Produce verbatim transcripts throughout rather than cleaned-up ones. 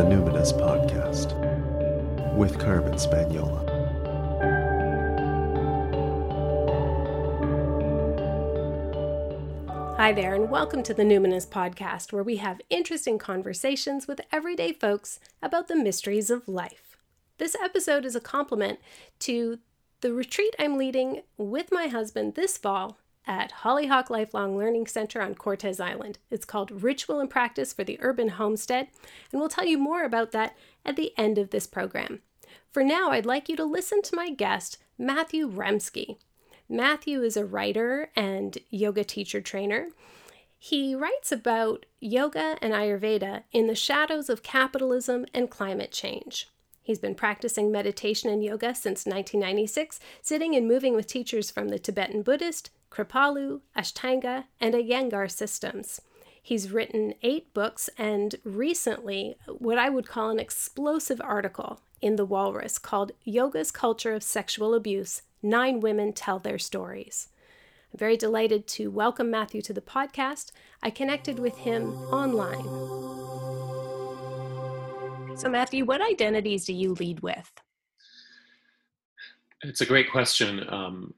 The Numinous Podcast with Carmen Spaniola. Hi there, and welcome to the Numinous Podcast, where we have interesting conversations with everyday folks about the mysteries of life. This episode is a compliment to the retreat I'm leading with my husband this fall at Hollyhock Lifelong Learning Center on Cortes Island. It's called Ritual and Practice for the Urban Homestead, and we'll tell you more about that at the end of this program. For now, I'd like you to listen to my guest, Matthew Remski. Matthew is a writer and yoga teacher trainer. He writes about yoga and Ayurveda in the shadows of capitalism and climate change. He's been practicing meditation and yoga since nineteen ninety-six, sitting and moving with teachers from the Tibetan Buddhist, Kripalu, Ashtanga, and Iyengar systems. He's written eight books and recently what I would call an explosive article in The Walrus called Yoga's Culture of Sexual Abuse, Nine Women Tell Their Stories. I'm very delighted to welcome Matthew to the podcast. I connected with him online. So Matthew, what identities do you lead with? It's a great question. Um,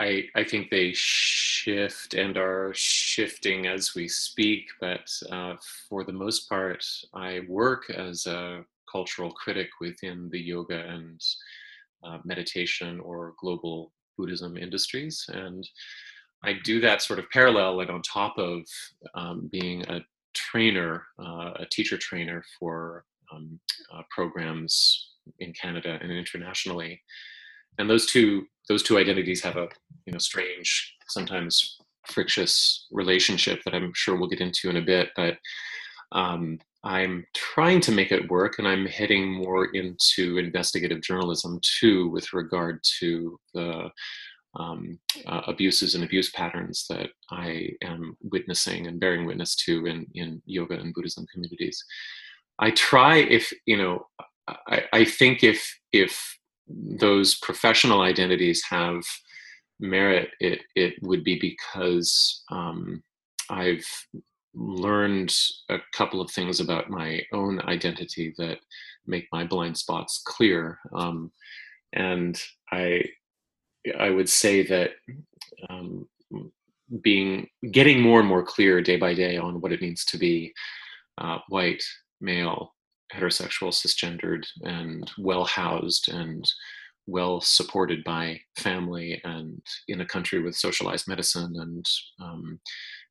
I, I think they shift and are shifting as we speak, but uh, for the most part, I work as a cultural critic within the yoga and Uh, meditation or global Buddhism industries. And I do that sort of parallel and on top of um, being a trainer, uh, a teacher trainer for um, uh, programs in Canada and internationally. And those two, those two identities have a, you know, strange, sometimes frictious relationship that I'm sure we'll get into in a bit, but um, I'm trying to make it work, and I'm heading more into investigative journalism too, with regard to the um, uh, abuses and abuse patterns that I am witnessing and bearing witness to in, in yoga and Buddhism communities. I try if, you know, I, I think if if those professional identities have merit, it, it would be because um, I've learned a couple of things about my own identity that make my blind spots clear. Um, and I I would say that um, being getting more and more clear day by day on what it means to be uh, white, male, heterosexual, cisgendered, and well-housed and well supported by family and in a country with socialized medicine and, um,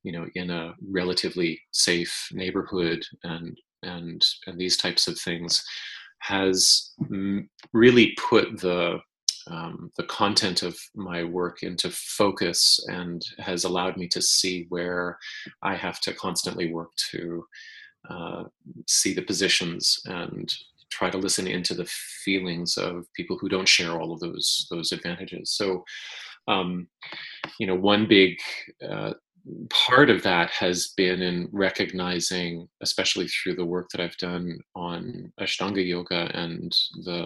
you know, in a relatively safe neighborhood and, and, and these types of things has really put the, um, the content of my work into focus and has allowed me to see where I have to constantly work to, uh, see the positions and try to listen into the feelings of people who don't share all of those those advantages. So, um, you know, one big uh, part of that has been in recognizing, especially through the work that I've done on Ashtanga yoga and the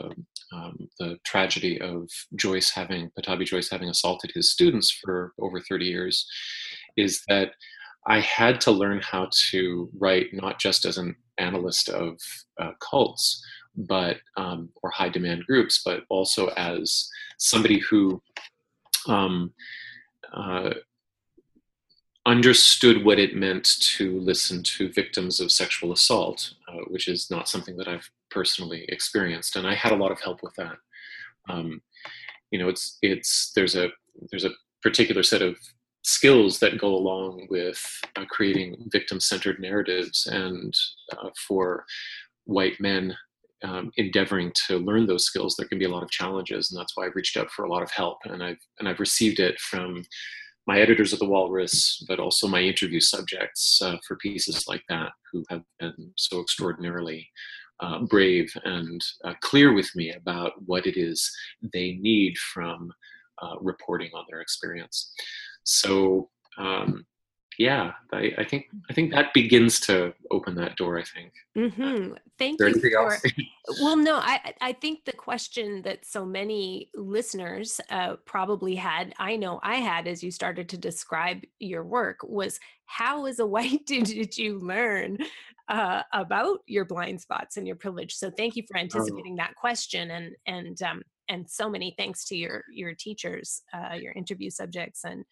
um, the tragedy of Jois having Pattabhi Jois having assaulted his students for over thirty years, is that I had to learn how to write not just as an analyst of uh, cults, but um, or high demand groups, but also as somebody who um, uh, understood what it meant to listen to victims of sexual assault, uh, which is not something that I've personally experienced, and I had a lot of help with that. Um, you know, it's it's there's a there's a particular set of skills that go along with uh, creating victim-centered narratives, and uh, for white men um, endeavoring to learn those skills, there can be a lot of challenges, and that's why I've reached out for a lot of help, and I've and I've received it from my editors of The Walrus, but also my interview subjects uh, for pieces like that, who have been so extraordinarily uh, brave and uh, clear with me about what it is they need from uh, reporting on their experience. So, um, yeah, I, I think I think that begins to open that door, I think. Mm-hmm. Thank you. For, well, no, I, I think the question that so many listeners uh, probably had, I know I had as you started to describe your work, was how as a white dude did you learn uh, about your blind spots and your privilege. So thank you for anticipating um, that question. And, and, um, and so many thanks to your, your teachers, uh, your interview subjects and,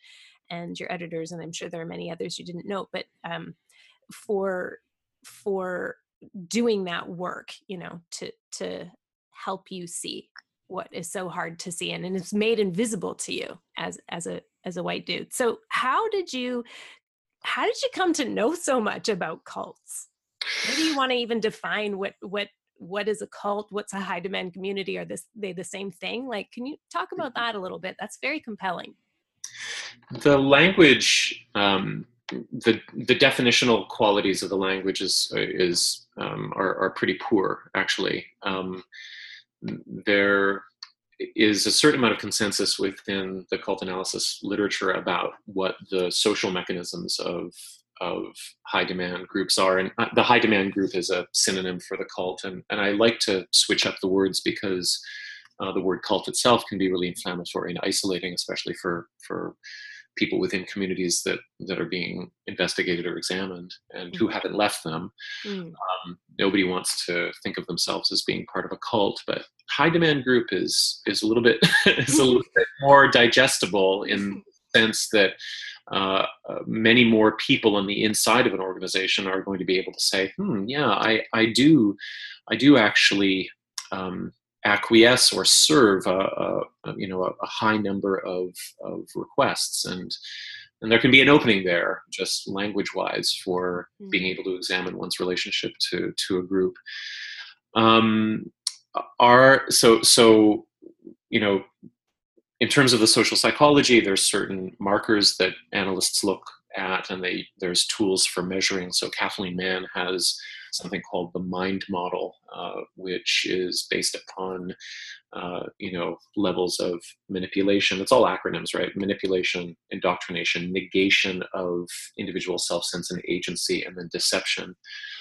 and your editors. And I'm sure there are many others you didn't know, but, um, for, for doing that work, you know, to, to help you see what is so hard to see. And, and it's made invisible to you as, as a, as a white dude. So how did you, how did you come to know so much about cults? Maybe you want to even define what, what, what is a cult? What's a high demand community? Are this, they the same thing? Like, can you talk about that a little bit? That's very compelling. The language, um, the, the definitional qualities of the language is, is, um, are, are pretty poor actually. Um, there is a certain amount of consensus within the cult analysis literature about what the social mechanisms of of high demand groups are. And the high demand group is a synonym for the cult. And, and I like to switch up the words because uh, the word cult itself can be really inflammatory and isolating, especially for, for people within communities that, that are being investigated or examined and who haven't left them. Mm. Um, nobody wants to think of themselves as being part of a cult, but high demand group is, is a little bit, is a little bit more digestible in the sense that Uh, many more people on the inside of an organization are going to be able to say, hmm, yeah, I, I do, I do actually um, acquiesce or serve, a, a, you know, a high number of, of requests. And, and there can be an opening there, just language-wise, for mm-hmm. being able to examine one's relationship to, to a group. Um, are, so, so, you know, in terms of the social psychology, there's certain markers that analysts look at, and they, there's tools for measuring. So Cathleen Mann has something called the Mind Model, uh, which is based upon, uh, you know, levels of manipulation. It's all acronyms, right? Manipulation, indoctrination, negation of individual self-sense and agency, and then deception.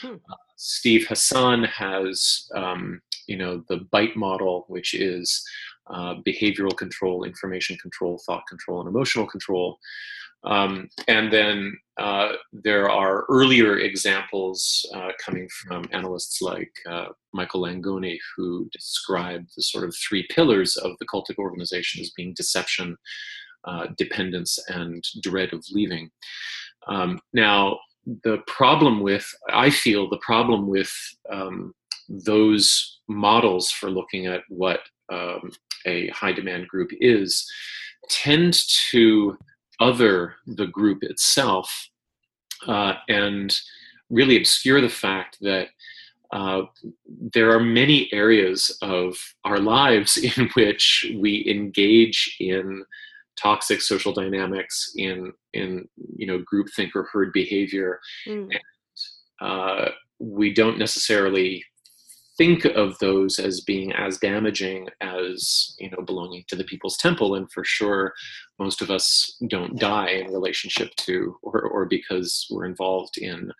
Hmm. Uh, Steve Hassan has, um, you know, the Bite Model, which is Uh, behavioral control, information control, thought control, and emotional control. Um, and then uh, there are earlier examples uh, coming from analysts like uh, Michael Langone, who described the sort of three pillars of the cultic organization as being deception, uh, dependence, and dread of leaving. Um, now, the problem with, I feel the problem with um, those models for looking at what Um, a high demand group is, tend to other the group itself uh, and really obscure the fact that uh, there are many areas of our lives in which we engage in toxic social dynamics, in, in you know, groupthink or herd behavior. Mm. And, uh, we don't necessarily think of those as being as damaging as, you know, belonging to the People's Temple. And for sure, most of us don't die in relationship to, or, or because we're involved in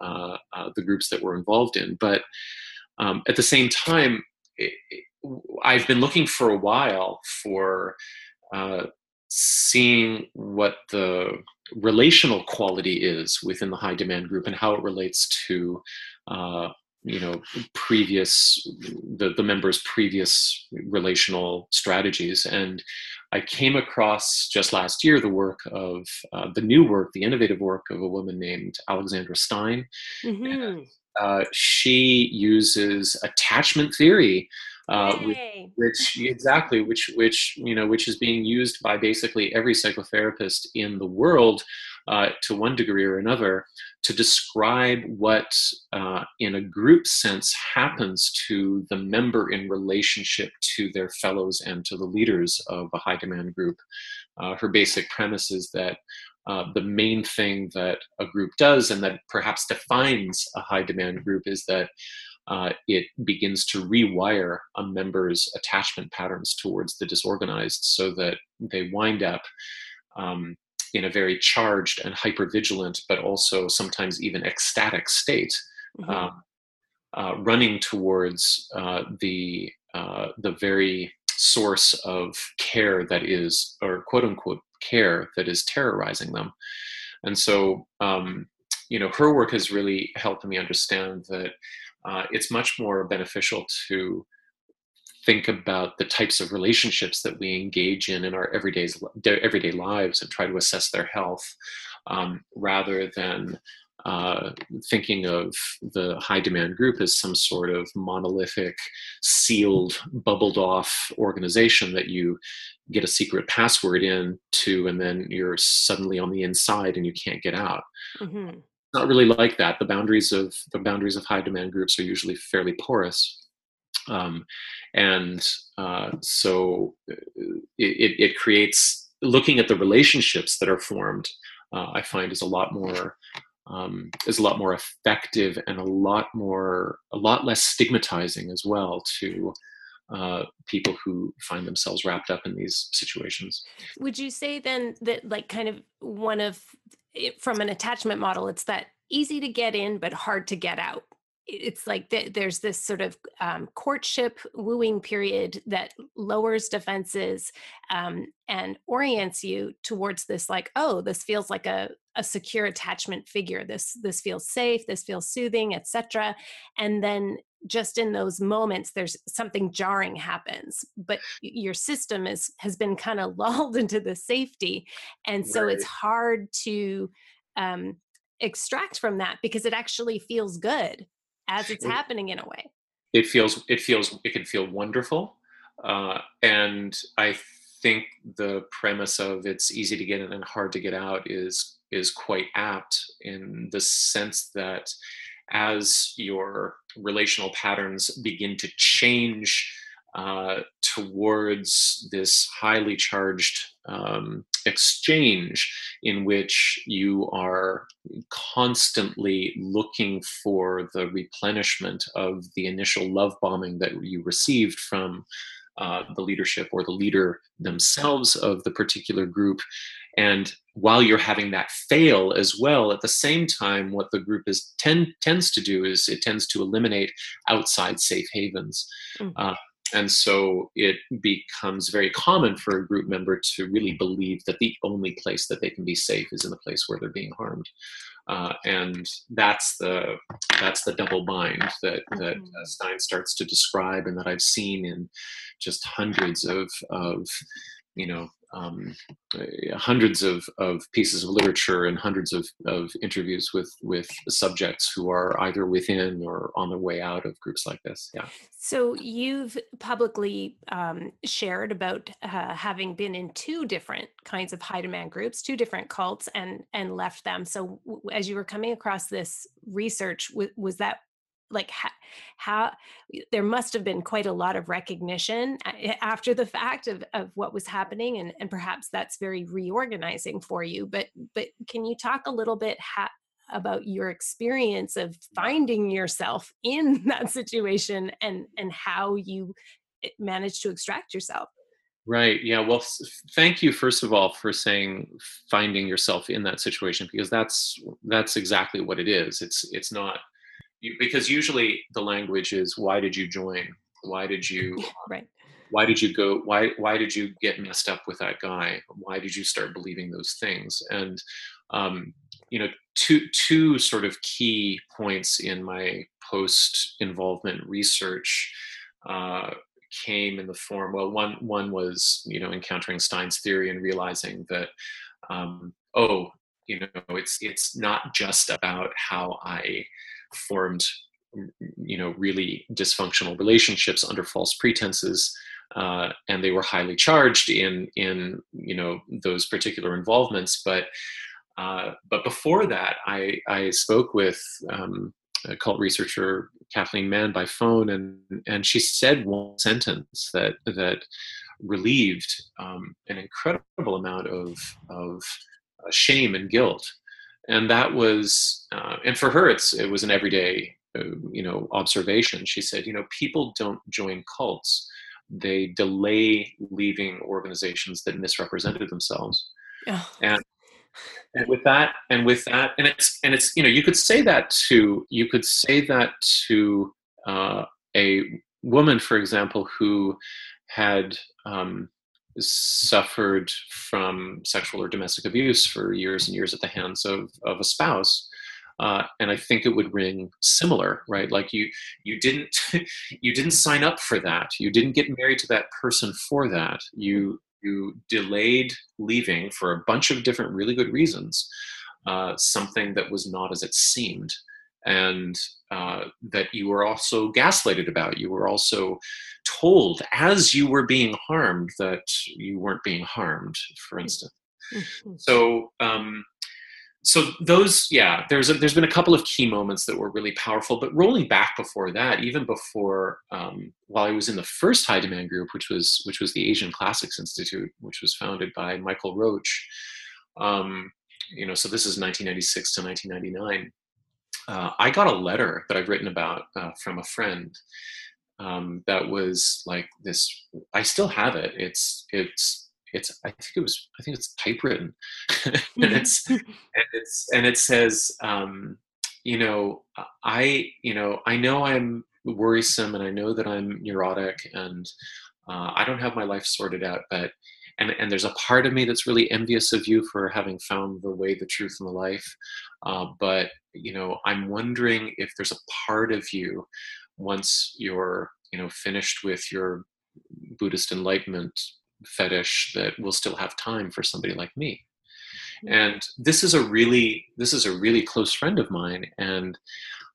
uh, uh, the groups that we're involved in. But um, at the same time, it, it, I've been looking for a while for uh, seeing what the relational quality is within the high demand group and how it relates to uh, you know, previous, the, the members' previous relational strategies. And I came across just last year the work of, uh, the new work, the innovative work of a woman named Alexandra Stein. Mm-hmm. And, uh, she uses attachment theory, uh, which, which, exactly, which, which, you know, which is being used by basically every psychotherapist in the world, uh, to one degree or another, to describe what, uh, in a group sense, happens to the member in relationship to their fellows and to the leaders of a high demand group. Uh, her basic premise is that uh, the main thing that a group does, and that perhaps defines a high demand group, is that uh, it begins to rewire a member's attachment patterns towards the disorganized, so that they wind up um, in a very charged and hypervigilant, but also sometimes even ecstatic state, mm-hmm. um, uh, running towards uh, the uh, the very source of care that is, or quote unquote care that is terrorizing them. And so, um, you know, her work has really helped me understand that uh, it's much more beneficial to think about the types of relationships that we engage in in our everyday, everyday lives and try to assess their health, um, rather than uh, thinking of the high demand group as some sort of monolithic, sealed, bubbled off organization that you get a secret password in to, and then you're suddenly on the inside and you can't get out. Mm-hmm. Not really like that. The boundaries of the boundaries of high demand groups are usually fairly porous. Um, and uh, so it, it creates, looking at the relationships that are formed, uh, I find is a lot more um, is a lot more effective and a lot more a lot less stigmatizing as well to uh, people who find themselves wrapped up in these situations. Would you say then that, like, kind of one of from an attachment model, it's that easy to get in but hard to get out? It's like th- there's this sort of um, courtship wooing period that lowers defenses um, and orients you towards this, like, oh, this feels like a, a secure attachment figure. This this feels safe. This feels soothing, et cetera. And then just in those moments, there's something jarring happens, but your system is has been kind of lulled into the safety, and so right. It's hard to um, extract from that because it actually feels good. As it's happening in a way. It feels, it feels, it can feel wonderful. Uh, and I think the premise of it's easy to get in and hard to get out is, is quite apt in the sense that as your relational patterns begin to change uh, towards this highly charged um, exchange in which you are constantly looking for the replenishment of the initial love bombing that you received from uh, the leadership or the leader themselves of the particular group. And while you're having that fail as well, at the same time, what the group is tend, tends to do is it tends to eliminate outside safe havens. Mm-hmm. Uh, And so it becomes very common for a group member to really believe that the only place that they can be safe is in the place where they're being harmed. Uh, and that's the that's the double bind that, that uh, Stein starts to describe, and that I've seen in just hundreds of, of you know, um, hundreds of, of pieces of literature and hundreds of, of interviews with, with subjects who are either within or on the way out of groups like this. Yeah. So you've publicly um, shared about uh, having been in two different kinds of high demand groups, two different cults, and, and left them. So w- as you were coming across this research, w- was that like how, how there must have been quite a lot of recognition after the fact of, of what was happening, and, and perhaps that's very reorganizing for you, but but can you talk a little bit ha- about your experience of finding yourself in that situation and and how you managed to extract yourself? Right. Yeah. Well, thank you, first of all, for saying finding yourself in that situation, because that's that's exactly what it is. It's it's not. Because usually the language is, why did you join? Why did you, right. why did you go? Why, why did you get messed up with that guy? Why did you start believing those things? And, um, you know, two, two sort of key points in my post-involvement research uh, came in the form, well, one, one was, you know, encountering Stein's theory and realizing that, um, oh, you know, it's, it's not just about how I formed, you know, really dysfunctional relationships under false pretenses, uh, and they were highly charged in, in, you know, those particular involvements. But, uh, but before that, I, I spoke with, um, a cult researcher, Cathleen Mann, by phone, and, and she said one sentence that, that relieved, um, an incredible amount of, of shame and guilt. And that was, uh, and for her, it's it was an everyday, uh, you know, observation. She said, you know, people don't join cults; they delay leaving organizations that misrepresented themselves. Oh. And and with that, and with that, and it's and it's you know, you could say that to you could say that to uh, a woman, for example, who had. Um, suffered from sexual or domestic abuse for years and years at the hands of, of a spouse. Uh, and I think it would ring similar, right? Like you, you didn't, you didn't sign up for that. You didn't get married to that person for that. You, you delayed leaving for a bunch of different really good reasons, uh, something that was not as it seemed. And uh, that you were also gaslighted about. You were also told as you were being harmed that you weren't being harmed, for instance. Mm-hmm. So, um, so those, yeah, there's a, there's been a couple of key moments that were really powerful, but rolling back before that, even before, um, while I was in the first high demand group, which was, which was the Asian Classics Institute, which was founded by Michael Roach. Um, you know, so this is nineteen ninety-six to nineteen ninety-nine. Uh, I got a letter that I've written about uh, from a friend um, that was like this. I still have it. It's it's it's. I think it was. I think it's typewritten, and it's and it's and it says, um, you know, I you know I know I'm worrisome, and I know that I'm neurotic, and uh, I don't have my life sorted out, but. And, and there's a part of me that's really envious of you for having found the way, the truth, and the life. Uh, but, you know, I'm wondering if there's a part of you, once you're, you know, finished with your Buddhist enlightenment fetish, that will still have time for somebody like me. And this is a really, this is a really close friend of mine. And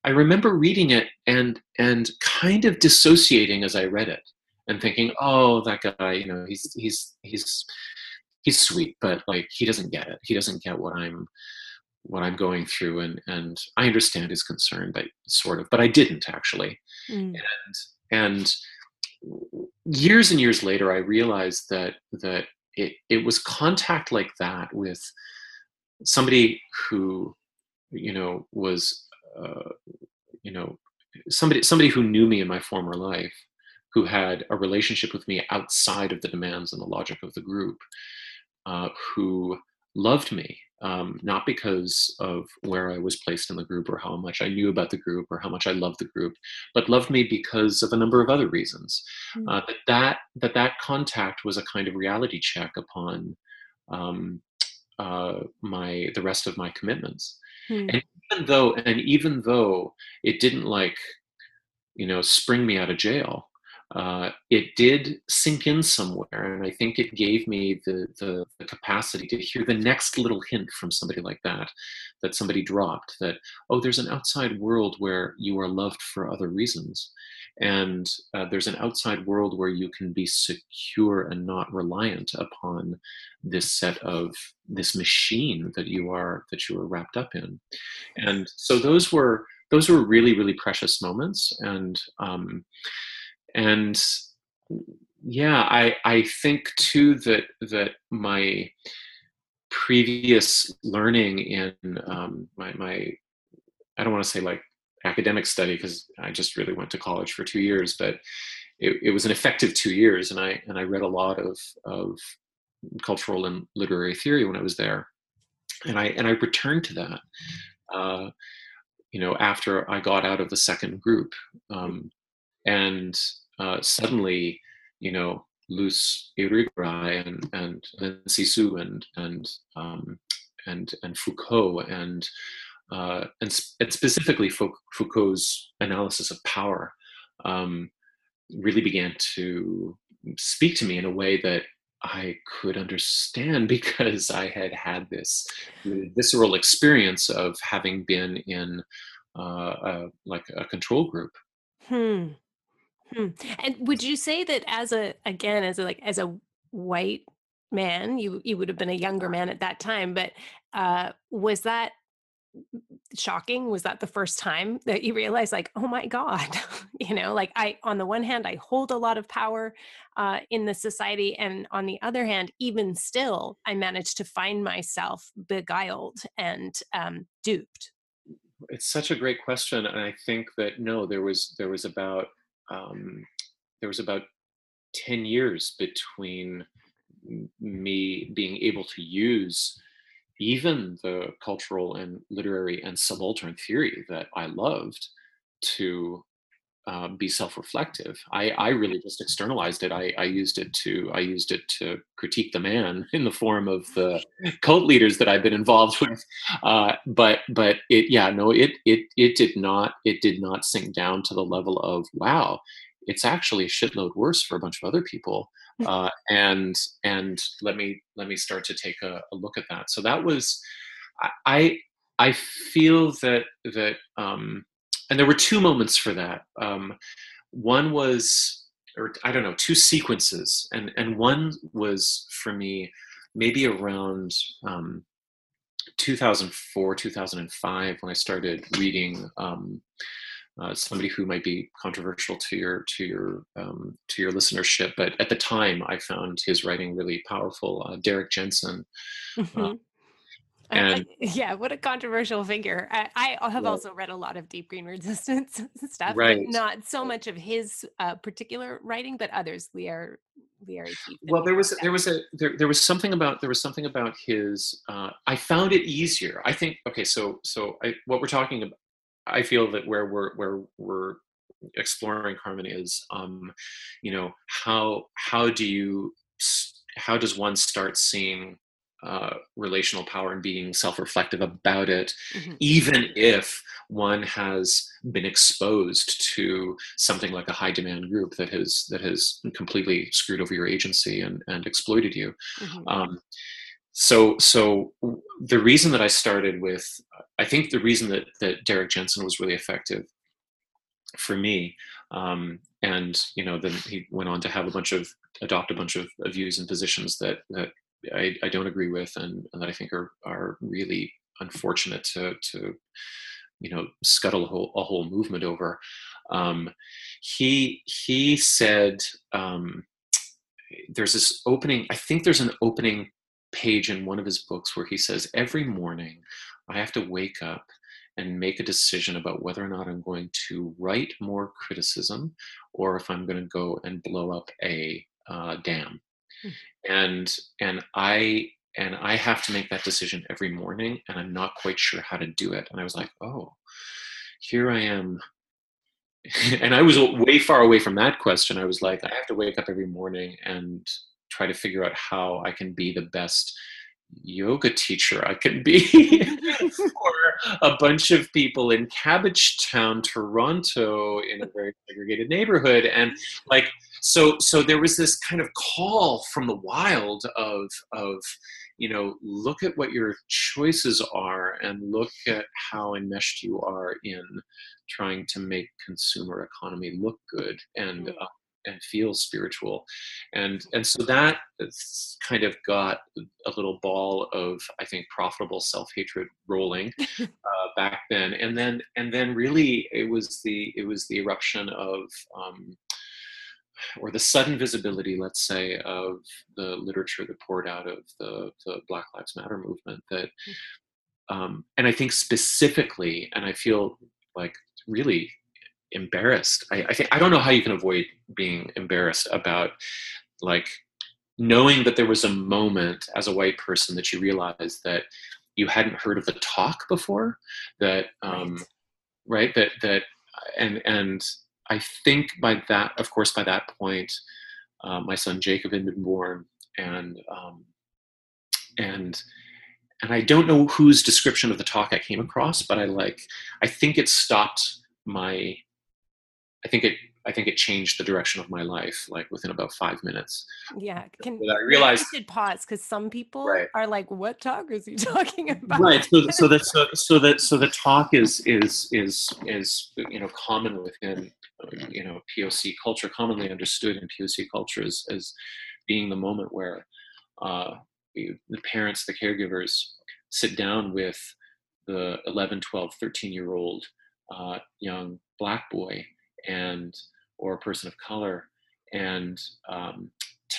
I remember reading it and, and kind of dissociating as I read it. And thinking, oh, that guy, you know, he's he's he's he's sweet, but like he doesn't get it. He doesn't get what I'm what I'm going through, and and I understand his concern, but sort of, but I didn't actually. Mm. And and years and years later, I realized that that it it was contact like that with somebody who, you know, was uh, you know somebody somebody who knew me in my former life, who had a relationship with me outside of the demands and the logic of the group, uh, who loved me, um, not because of where I was placed in the group or how much I knew about the group or how much I loved the group, but loved me because of a number of other reasons. Mm-hmm. Uh, that, that, that that contact was a kind of reality check upon um, uh, my the rest of my commitments. Mm-hmm. And even though, and even though it didn't like, you know, spring me out of jail, Uh, it did sink in somewhere, and I think it gave me the, the the capacity to hear the next little hint from somebody like that, that somebody dropped, that, oh, there's an outside world where you are loved for other reasons, and uh, there's an outside world where you can be secure and not reliant upon this set of, this machine that you are, that you are wrapped up in. And so those were, those were really, really precious moments, and um, And yeah, I I think too that that my previous learning in um, my my I don't want to say like academic study, because I just really went to college for two years, but it, it was an effective two years, and I and I read a lot of of cultural and literary theory when I was there, and I and I returned to that, uh, you know, after I got out of the second group. Um, And uh, suddenly, you know, Luce Irigaray and and Sisu and and um, and and Foucault and uh, and, sp- and specifically Foucault's analysis of power um, really began to speak to me in a way that I could understand, because I had had this visceral experience of having been in uh, a, like a control group. Hmm. Hmm. And would you say that as a, again, as a, like, as a white man, you, you would have been a younger man at that time, but, uh, was that shocking? Was that the first time that you realized, like, oh my God, you know, like I, on the one hand, I hold a lot of power, uh, in the society. And on the other hand, even still, I managed to find myself beguiled and, um, duped. It's such a great question. And I think that, no, there was, there was about, Um, there was about ten years between me being able to use even the cultural and literary and subaltern theory that I loved to um, be self-reflective. I, I really just externalized it. I, I used it to I used it to critique the man in the form of the cult leaders that I've been involved with. Uh, but but it yeah no it it it did not it did not sink down to the level of, wow, it's actually a shitload worse for a bunch of other people. Uh, and and let me let me start to take a, a look at that. So that was, I I feel that that um, and there were two moments for that. Um, one was, or I don't know, two sequences, and and one was for me maybe around um, two thousand four, two thousand five when I started reading. Um, Uh, somebody who might be controversial to your to your um, to your listenership, but at the time I found his writing really powerful. Uh, Derek Jensen, mm-hmm. uh, and I, I, yeah, what a controversial figure! I, I have right. also read a lot of Deep Green Resistance stuff, right? Not so much of his uh, particular writing, but others. We are we are. Well, there was there was a there there was something about there was something about his. Uh, I found it easier. I think okay. So so I, what we're talking about. I feel that where we're where we're exploring, Carmen, is, um, you know, how how do you how does one start seeing uh, relational power and being self-reflective about it, mm-hmm. even if one has been exposed to something like a high-demand group that has that has completely screwed over your agency and and exploited you. Mm-hmm. Um, So, so the reason that I started with, I think the reason that, that Derek Jensen was really effective for me, um, and you know, then he went on to have a bunch of adopt a bunch of, of views and positions that that I, I don't agree with, and, and that I think are are really unfortunate to to you know scuttle a whole a whole movement over. Um, he he said, um, there's this opening. I think there's an opening page in one of his books where he says, every morning I have to wake up and make a decision about whether or not I'm going to write more criticism or if I'm going to go and blow up a uh, dam. Mm-hmm. And and I and I have to make that decision every morning, and I'm not quite sure how to do it. And I was like, oh, here I am. And I was way far away from that question. I was like, I have to wake up every morning and try to figure out how I can be the best yoga teacher I can be for a bunch of people in Cabbage Town, Toronto, in a very segregated neighborhood. And like, so, so there was this kind of call from the wild of, of, you know, look at what your choices are and look at how enmeshed you are in trying to make consumer economy look good and, uh, and feel spiritual. And and so that kind of got a little ball of, I think, profitable self-hatred rolling uh, back then. And then and then really it was the it was the eruption of um, or the sudden visibility, let's say, of the literature that poured out of the, the Black Lives Matter movement that um, and I think specifically, and I feel like really embarrassed. I, I think I don't know how you can avoid being embarrassed about, like, knowing that there was a moment as a white person that you realized that you hadn't heard of the talk before. That um, right. right. That that and and I think by that, of course, by that point, uh, my son Jacob had been born, and um, and. and I don't know whose description of the talk I came across, but I like I think it stopped my. I think it. I think it changed the direction of my life, like within about five minutes. Yeah, can I realized I should pause because some people right. are like, "What talk is he talking about?" Right. So, so that so, so that so the talk is is is is you know common within you know P O C culture, commonly understood in P O C culture as, as being the moment where uh, the parents, the caregivers, sit down with the eleven, twelve, thirteen year old uh, young Black boy and or a person of color and um,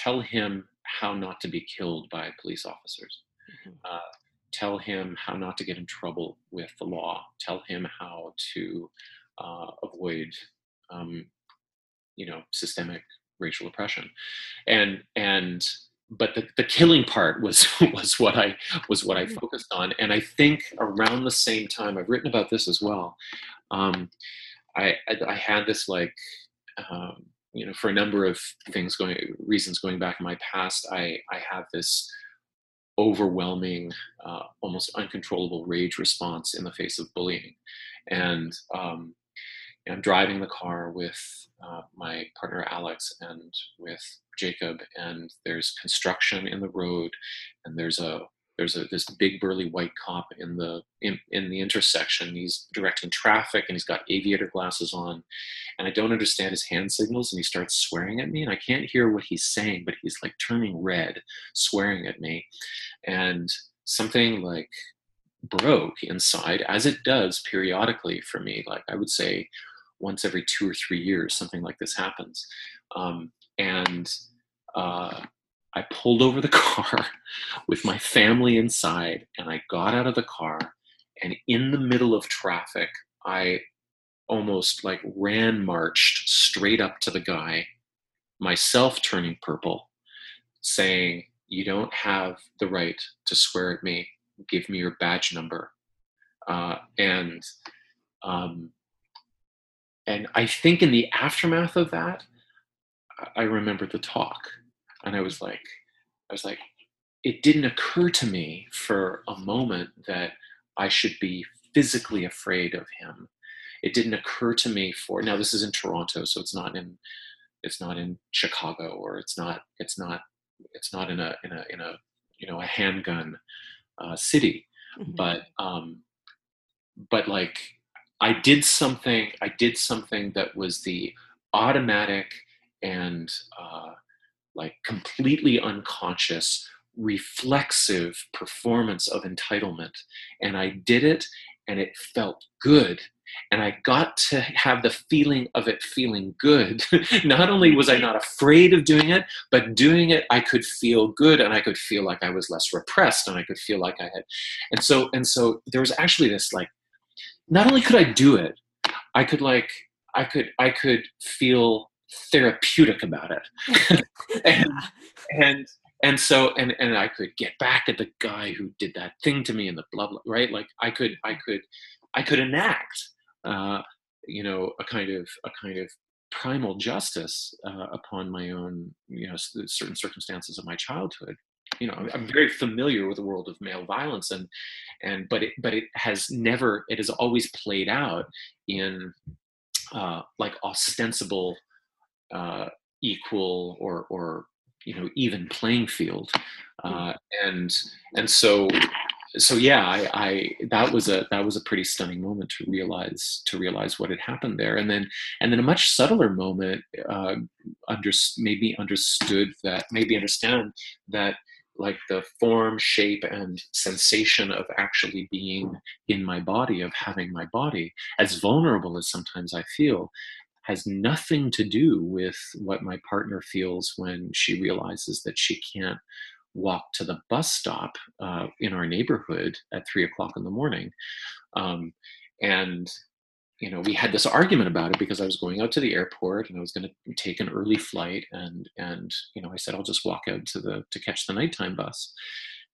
tell him how not to be killed by police officers, mm-hmm. uh, tell him how not to get in trouble with the law, tell him how to uh, avoid, um, you know, systemic racial oppression. And, and, but the, the killing part was, was what I, was what I focused on. And I think around the same time, I've written about this as well. Um, I, I, I had this like, um, you know, for a number of things going, reasons going back in my past, I, I have this overwhelming, uh, almost uncontrollable rage response in the face of bullying. And um, I'm driving the car with uh, my partner, Alex, and with Jacob, and there's construction in the road, and there's a There's a, this big burly white cop in the in, in the intersection. He's directing traffic, and he's got aviator glasses on. And I don't understand his hand signals, and he starts swearing at me, and I can't hear what he's saying, but he's like turning red, swearing at me. And something like broke inside, as it does periodically for me. Like I would say once every two or three years, something like this happens. Um, and uh, I pulled over the car with my family inside, and I got out of the car, and in the middle of traffic, I almost like ran marched straight up to the guy, myself turning purple, saying, "You don't have the right to swear at me. Give me your badge number." Uh, and, um, and I think in the aftermath of that, I remembered the talk. And I was like, I was like, it didn't occur to me for a moment that I should be physically afraid of him. It didn't occur to me for, now this is in Toronto, so it's not in, it's not in Chicago, or it's not, it's not, it's not in a, in a, in a, you know, a handgun uh, city. Mm-hmm. But, um, but like, I did something, I did something that was the automatic and, uh, like completely unconscious, reflexive performance of entitlement. And I did it, and it felt good. And I got to have the feeling of it feeling good. Not only was I not afraid of doing it, but doing it, I could feel good, and I could feel like I was less repressed, and I could feel like I had. And so, and so there was actually this, like, not only could I do it, I could like, I could, I could feel therapeutic about it. and, and and so and and I could get back at the guy who did that thing to me and the blah blah, right? Like I could I could I could enact uh you know a kind of a kind of primal justice uh, upon my own, you know, certain circumstances of my childhood. You know, I'm very familiar with the world of male violence, and and but it but it has never it has always played out in uh like ostensible Uh, equal or, or, you know, even playing field. Uh, and, and so, so yeah, I, I, that was a, that was a pretty stunning moment to realize, to realize what had happened there. And then, and then a much subtler moment uh, under, made me understood that, made me understand that like the form, shape, and sensation of actually being in my body, of having my body, as vulnerable as sometimes I feel, has nothing to do with what my partner feels when she realizes that she can't walk to the bus stop uh, in our neighborhood at three o'clock in the morning. Um, and, you know, we had this argument about it because I was going out to the airport and I was going to take an early flight. And, and, you know, I said, I'll just walk out to the, to catch the nighttime bus.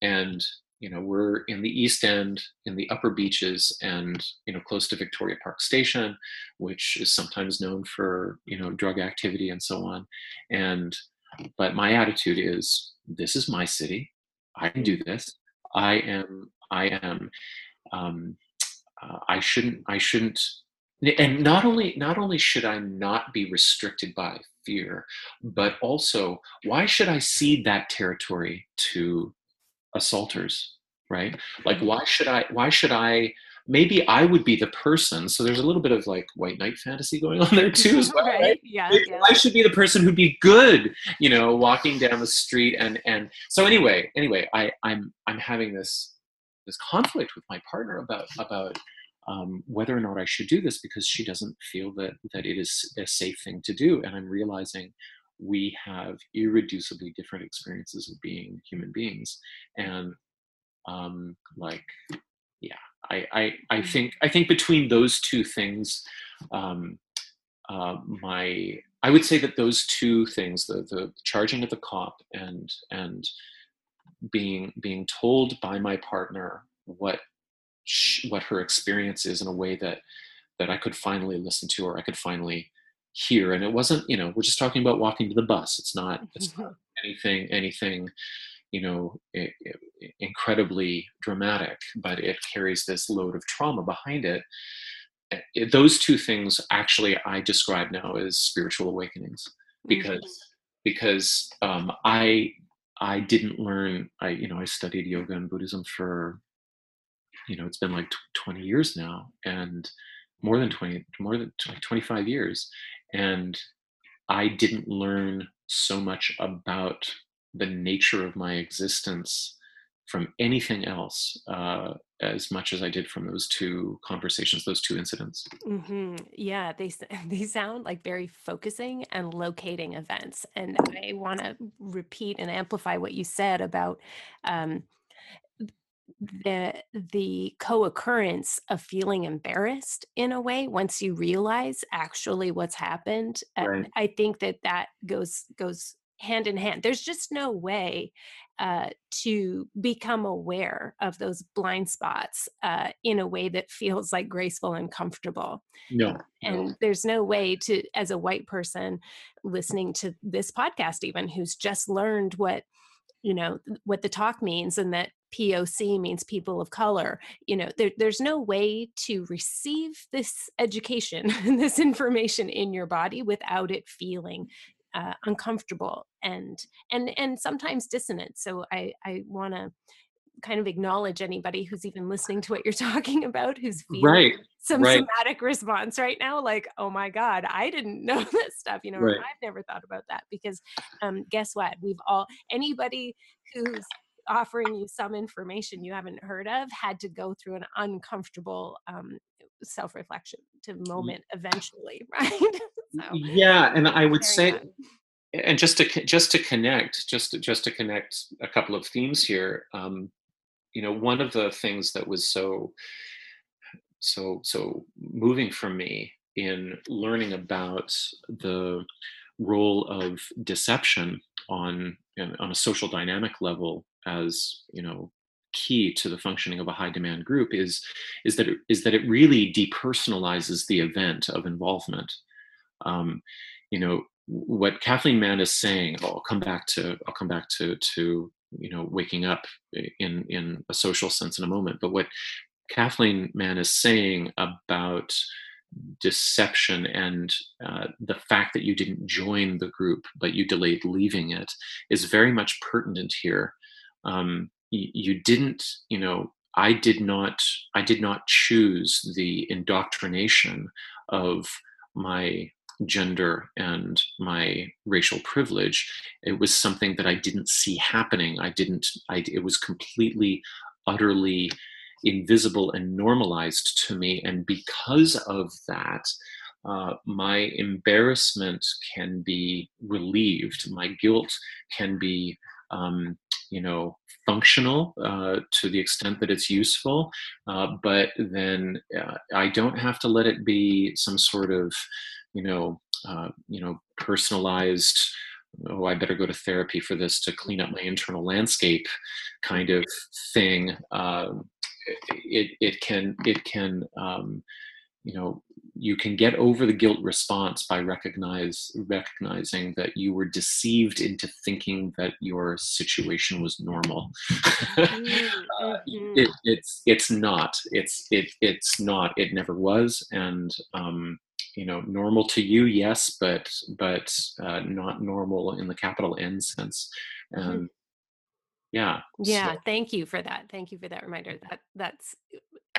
And, you know, we're in the East End, in the Upper Beaches, and, you know, close to Victoria Park Station, which is sometimes known for, you know, drug activity and so on. And, but my attitude is, this is my city. I can do this. I am, I am, um, uh, I shouldn't, I shouldn't, and not only, not only should I not be restricted by fear, but also, why should I cede that territory to assaulters, right? Like, why should I, why should I, maybe I would be the person. So there's a little bit of like white knight fantasy going on there too as well, right? Right? Yeah, yeah. I should be the person who'd be good, you know, walking down the street. And, and so anyway, anyway, I, I'm, I'm having this, this conflict with my partner about, about um, whether or not I should do this, because she doesn't feel that, that it is a safe thing to do. And I'm realizing we have irreducibly different experiences of being human beings. And um, like, yeah, I, I, I think, I think between those two things, um, uh, my, I would say that those two things, the, the charging at the cop and, and being, being told by my partner what, she, what her experience is in a way that, that I could finally listen to, or I could finally hear. And it wasn't, you know, we're just talking about walking to the bus. It's not, it's not anything, anything, you know, it, it, incredibly dramatic, but it carries this load of trauma behind it. It. Those two things actually I describe now as spiritual awakenings, because, mm-hmm. because um, I, I didn't learn, I, you know, I studied yoga and Buddhism for, you know, it's been like twenty years now, and more than twenty, more than like twenty-five years. And I didn't learn so much about the nature of my existence from anything else uh, as much as I did from those two conversations, those two incidents. Mm-hmm. Yeah, they they sound like very focusing and locating events. And I want to repeat and amplify what you said about um, the the co-occurrence of feeling embarrassed in a way once you realize actually what's happened. Right. And I think that that goes goes hand in hand. There's just no way uh, to become aware of those blind spots uh, in a way that feels like graceful and comfortable. No. And no. There's no way to, as a white person listening to this podcast, even who's just learned what, you know, what the talk means, and that P O C means people of color, you know, there, there's no way to receive this education and this information in your body without it feeling Uh, uncomfortable and and and sometimes dissonant. So I I want to kind of acknowledge anybody who's even listening to what you're talking about, who's feeling right, some right. somatic response right now, like, oh my God, I didn't know this stuff, you know, right. I've never thought about that, because um, guess what? We've all, anybody who's offering you some information you haven't heard of had to go through an uncomfortable um, self-reflection to moment eventually, right? So, yeah, and I would say, on. and just to just to connect, just to, just to connect a couple of themes here. Um, you know, one of the things that was so so so moving for me in learning about the role of deception on on a social dynamic level, as you know, key to the functioning of a high demand group, is is that it, is that it really depersonalizes the event of involvement. Um, you know, what Cathleen Mann is saying, I'll come back to, I'll come back to, to, you know, waking up in, in a social sense in a moment. But what Cathleen Mann is saying about deception and uh, the fact that you didn't join the group, but you delayed leaving it, is very much pertinent here. Um, you, you didn't, you know, I did not, I did not choose the indoctrination of my gender and my racial privilege. It was something that I didn't see happening. I didn't, I, it was completely, utterly invisible and normalized to me. And because of that, uh, my embarrassment can be relieved. My guilt can be, um, you know, functional uh, to the extent that it's useful. Uh, but then uh, I don't have to let it be some sort of, you know, uh, you know, personalized, oh, I better go to therapy for this to clean up my internal landscape kind of thing. Uh, it, it can, it can, um, you know, you can get over the guilt response by recognize, recognizing that you were deceived into thinking that your situation was normal. Mm-hmm. uh, it, it's, it's not, it's, it, it's not, it never was. And, um, you know, normal to you, yes, but, but, uh, not normal in the capital N sense. Um, mm-hmm. yeah. Yeah. So. Thank you for that. Thank you for that reminder. That that's,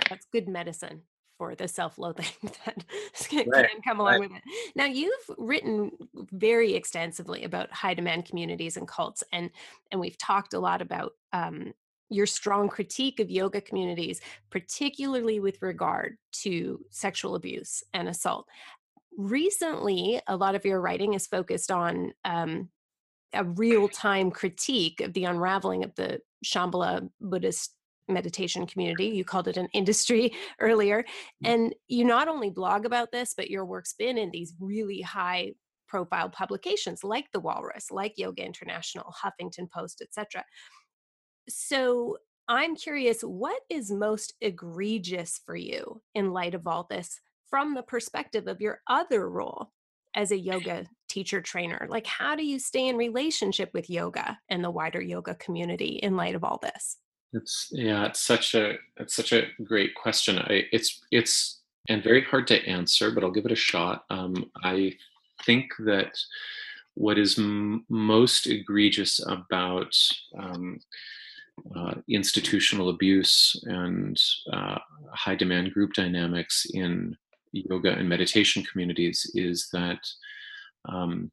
that's good medicine for the self-loathing that can right, come along right. with it. Now, you've written very extensively about high demand communities and cults, and and we've talked a lot about um, your strong critique of yoga communities, particularly with regard to sexual abuse and assault. Recently, a lot of your writing is focused on um, a real-time critique of the unraveling of the Shambhala Buddhist meditation community. You called it an industry earlier. And you not only blog about this, but your work's been in these really high profile publications like The Walrus, like Yoga International, Huffington Post, et cetera. So I'm curious, what is most egregious for you in light of all this from the perspective of your other role as a yoga teacher trainer? Like, how do you stay in relationship with yoga and the wider yoga community in light of all this? It's yeah, it's such a it's such a great question. I, it's it's and very hard to answer, but I'll give it a shot. Um, I think that what is m- most egregious about um, uh, institutional abuse and uh, high demand group dynamics in yoga and meditation communities is that um,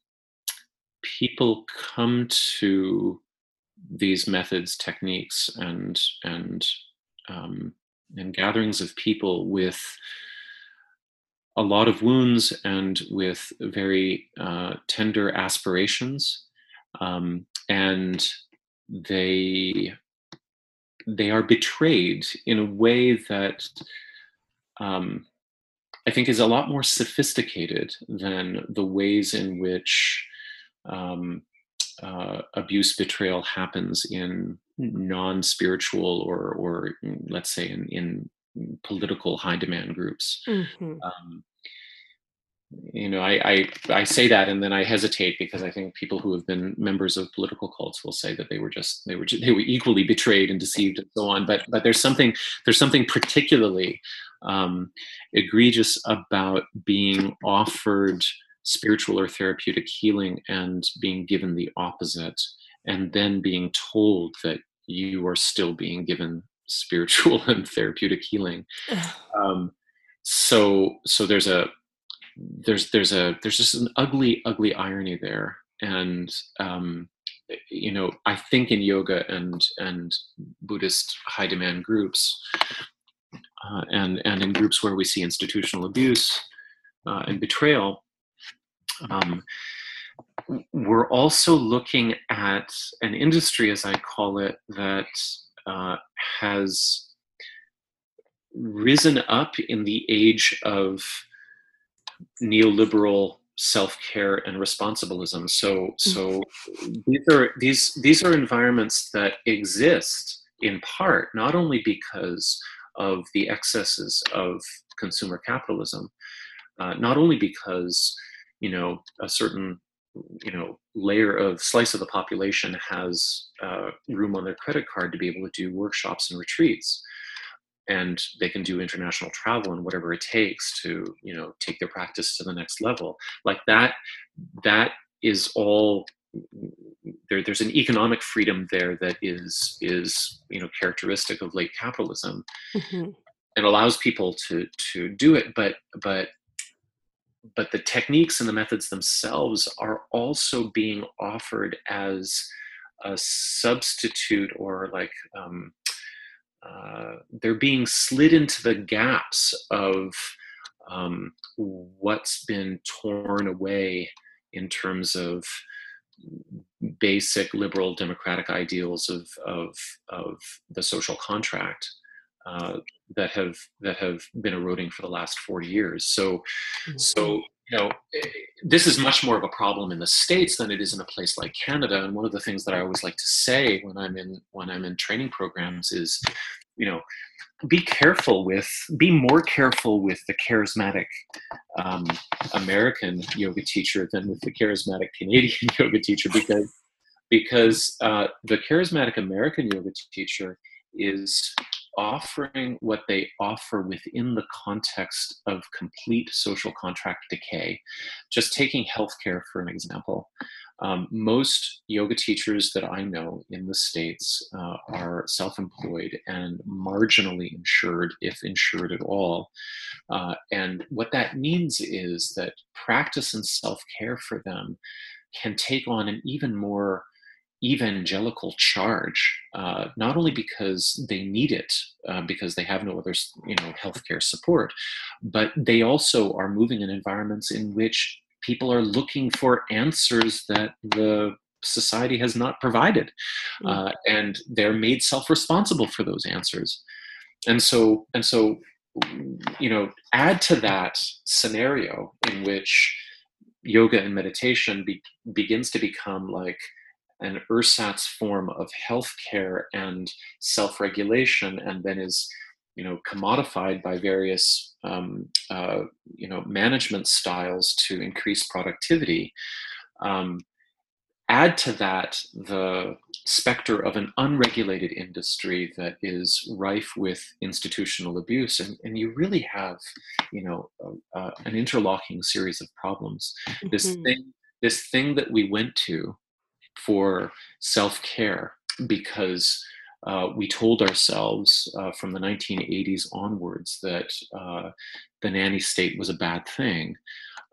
people come to these methods, techniques, and and um, and gatherings of people with a lot of wounds and with very uh, tender aspirations, um, and they they are betrayed in a way that um, I think is a lot more sophisticated than the ways in which um, Uh, abuse betrayal happens in non-spiritual or, or let's say in, in political high demand groups. Mm-hmm. Um, you know, I, I, I say that and then I hesitate because I think people who have been members of political cults will say that they were just, they were, they were equally betrayed and deceived and so on. But, but there's something, there's something particularly um, egregious about being offered spiritual or therapeutic healing and being given the opposite, and then being told that you are still being given spiritual and therapeutic healing. Um, so, so there's a, there's, there's a, there's just an ugly, ugly irony there. And, um, you know, I think in yoga and, and Buddhist high demand groups, uh, and, and in groups where we see institutional abuse uh, and betrayal, Um, we're also looking at an industry, as I call it, that uh, has risen up in the age of neoliberal self-care and responsibilism. So, so these are these these are environments that exist in part not only because of the excesses of consumer capitalism, uh, not only because you know, a certain, you know, layer of slice of the population has uh, room on their credit card to be able to do workshops and retreats, and they can do international travel and whatever it takes to, you know, take their practice to the next level. Like that, that is all. There, there's an economic freedom there that is is you know characteristic of late capitalism, mm-hmm. and allows people to to do it, but but. But the techniques and the methods themselves are also being offered as a substitute, or like um, uh, they're being slid into the gaps of um, what's been torn away in terms of basic liberal democratic ideals of of, of the social contract. Uh, that have that have been eroding for the last forty years. So, mm-hmm. so you know, this is much more of a problem in the States than it is in a place like Canada. And one of the things that I always like to say when I'm in when I'm in training programs is, you know, be careful with, be more careful with the charismatic um, American yoga teacher than with the charismatic Canadian yoga teacher, because because uh, the charismatic American yoga teacher is offering what they offer within the context of complete social contract decay. Just taking healthcare for an example, um, most yoga teachers that I know in the States uh, are self-employed and marginally insured, if insured at all. Uh, and what that means is that practice and self-care for them can take on an even more evangelical charge, uh, not only because they need it, uh, because they have no other, you know, healthcare support, but they also are moving in environments in which people are looking for answers that the society has not provided, uh, and they're made self-responsible for those answers. And so, and so, you know, add to that scenario in which yoga and meditation be- begins to become like an ersatz form of healthcare and self-regulation, and then is you know, commodified by various, um, uh, you know, management styles to increase productivity. Um, add to that the specter of an unregulated industry that is rife with institutional abuse, and, and you really have, you know, uh, an interlocking series of problems. Mm-hmm. This thing, this thing that we went to for self-care because uh, we told ourselves uh, from the nineteen eighties onwards that uh, the nanny state was a bad thing,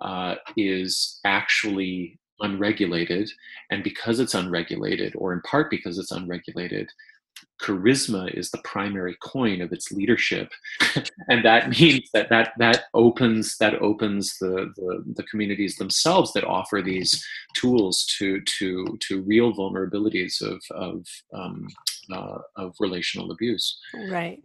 uh, is actually unregulated. And because it's unregulated, or in part because it's unregulated, charisma is the primary coin of its leadership. And that means that that that opens that opens the, the the communities themselves that offer these tools to to to real vulnerabilities of of um uh, of relational abuse. Right.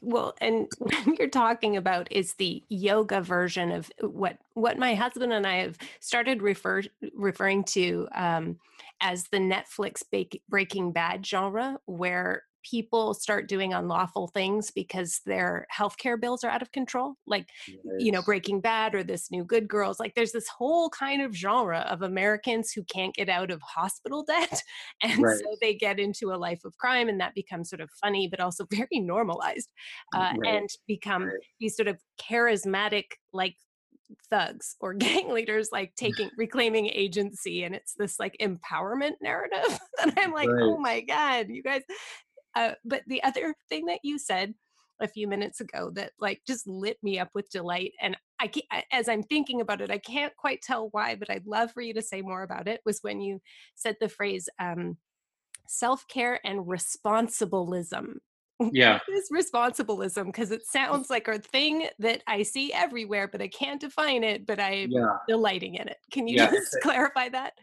Well, and what you're talking about is the yoga version of what what my husband and I have started refer referring to um as the Netflix Breaking Bad genre, where people start doing unlawful things because their healthcare bills are out of control. Like, yes. you know, Breaking Bad or this new Good Girls, like there's this whole kind of genre of Americans who can't get out of hospital debt. And right. so they get into a life of crime, and that becomes sort of funny, but also very normalized, uh, right. and become right. these sort of charismatic, like, thugs or gang leaders, like taking reclaiming agency, and it's this like empowerment narrative that I'm like, right. oh my God, you guys. Uh, but the other thing that you said a few minutes ago that like just lit me up with delight, and I can't, as I'm thinking about it, I can't quite tell why, but I'd love for you to say more about it, was when you said the phrase um, self-care and responsibilism. Yeah. What is responsibilism? Because it sounds like a thing that I see everywhere, but I can't define it, but I'm yeah. delighting in it. Can you yeah. just clarify that?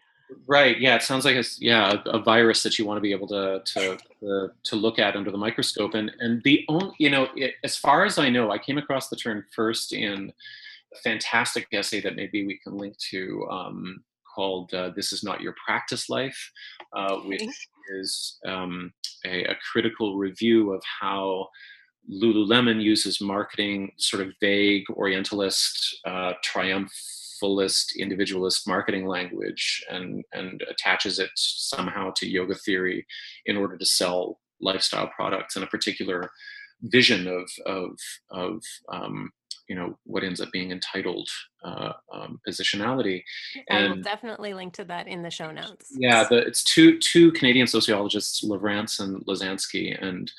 Right. Yeah. It sounds like it's, yeah, a, a virus that you want to be able to, to, uh, to look at under the microscope. And, and the only, you know, it, as far as I know, I came across the term first in a fantastic essay that maybe we can link to, um, called uh, This Is Not Your Practice Life, uh, which is um, a, a critical review of how Lululemon uses marketing, sort of vague Orientalist, uh, triumphalist, individualist marketing language, and, and attaches it somehow to yoga theory in order to sell lifestyle products and a particular vision of, of, of um, you know, what ends up being entitled uh, um, positionality. And I will definitely link to that in the show notes. Yeah, the, it's two two Canadian sociologists, Lawrence and Lozansky. And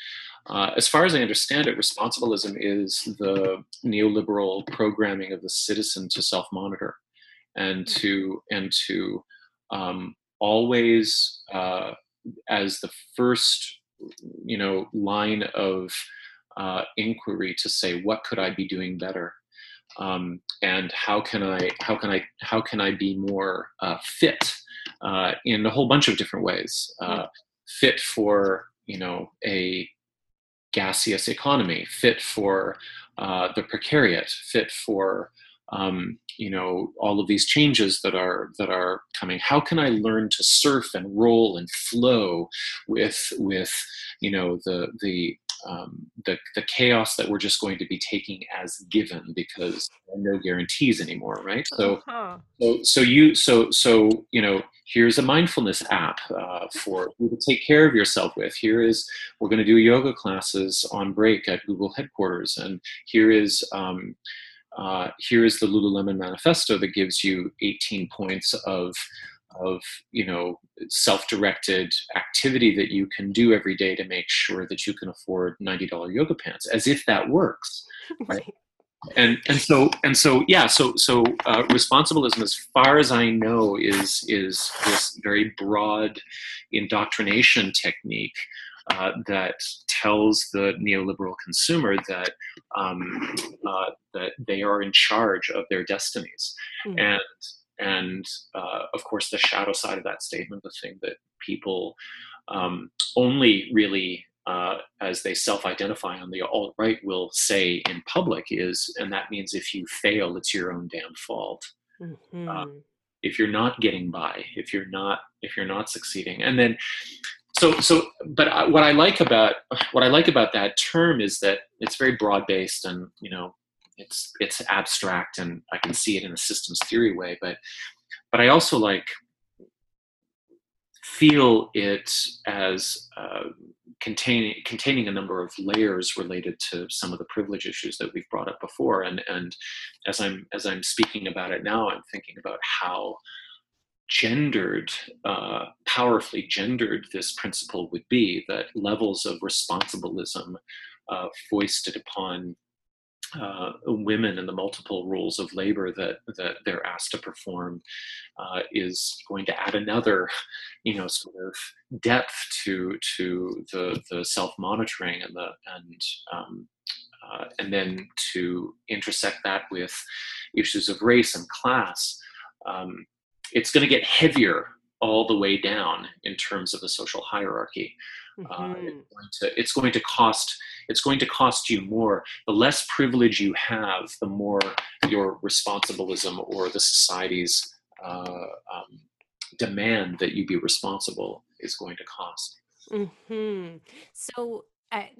uh, as far as I understand it, responsibilism is the neoliberal programming of the citizen to self-monitor and to and to um, always, uh, as the first, you know, line of Uh, inquiry, to say, what could I be doing better, um, and how can I how can I how can I be more uh, fit uh, in a whole bunch of different ways, uh, fit for, you know, a gaseous economy, fit for uh, the precariat, fit for um, you know, all of these changes that are that are coming. How can I learn to surf and roll and flow with with you know the the Um, the, the chaos that we're just going to be taking as given, because there are no guarantees anymore, right? So, uh-huh. so, so you, so, so, you know, here's a mindfulness app uh, for you to take care of yourself with. Here is, we're going to do yoga classes on break at Google headquarters, and here is, um, uh, here is the Lululemon manifesto that gives you eighteen points of. of, you know, self-directed activity that you can do every day to make sure that you can afford ninety dollar yoga pants, as if that works. Right. And, and so, and so, yeah, so, so, uh, responsibilism, as far as I know, is, is this very broad indoctrination technique, uh, that tells the neoliberal consumer that, um, uh, that they are in charge of their destinies. Mm. And, And uh, of course, the shadow side of that statement, the thing that people um, only really, uh, as they self-identify on the alt-right, will say in public is, and that means if you fail, it's your own damn fault. Mm-hmm. Uh, if you're not getting by, if you're not, if you're not succeeding, and then So, so, but I, what I like about what I like about that term is that it's very broad based, and you know, it's it's abstract, and I can see it in a systems theory way. But, but I also like feel it as uh, containing containing a number of layers related to some of the privilege issues that we've brought up before. And and as I'm as I'm speaking about it now, I'm thinking about how gendered, uh, powerfully gendered this principle would be, that levels of responsibilism uh, foisted upon uh, women and the multiple roles of labor that, that they're asked to perform uh, is going to add another, you know, sort of depth to to the, the self-monitoring and the and um, uh, and then to intersect that with issues of race and class. Um, It's going to get heavier all the way down in terms of a social hierarchy. Mm-hmm. uh, it's, going to, it's going to cost. It's going to cost you more. The less privilege you have, the more your responsibilism or the society's uh, um, demand that you be responsible is going to cost. Mm-hmm. So, I,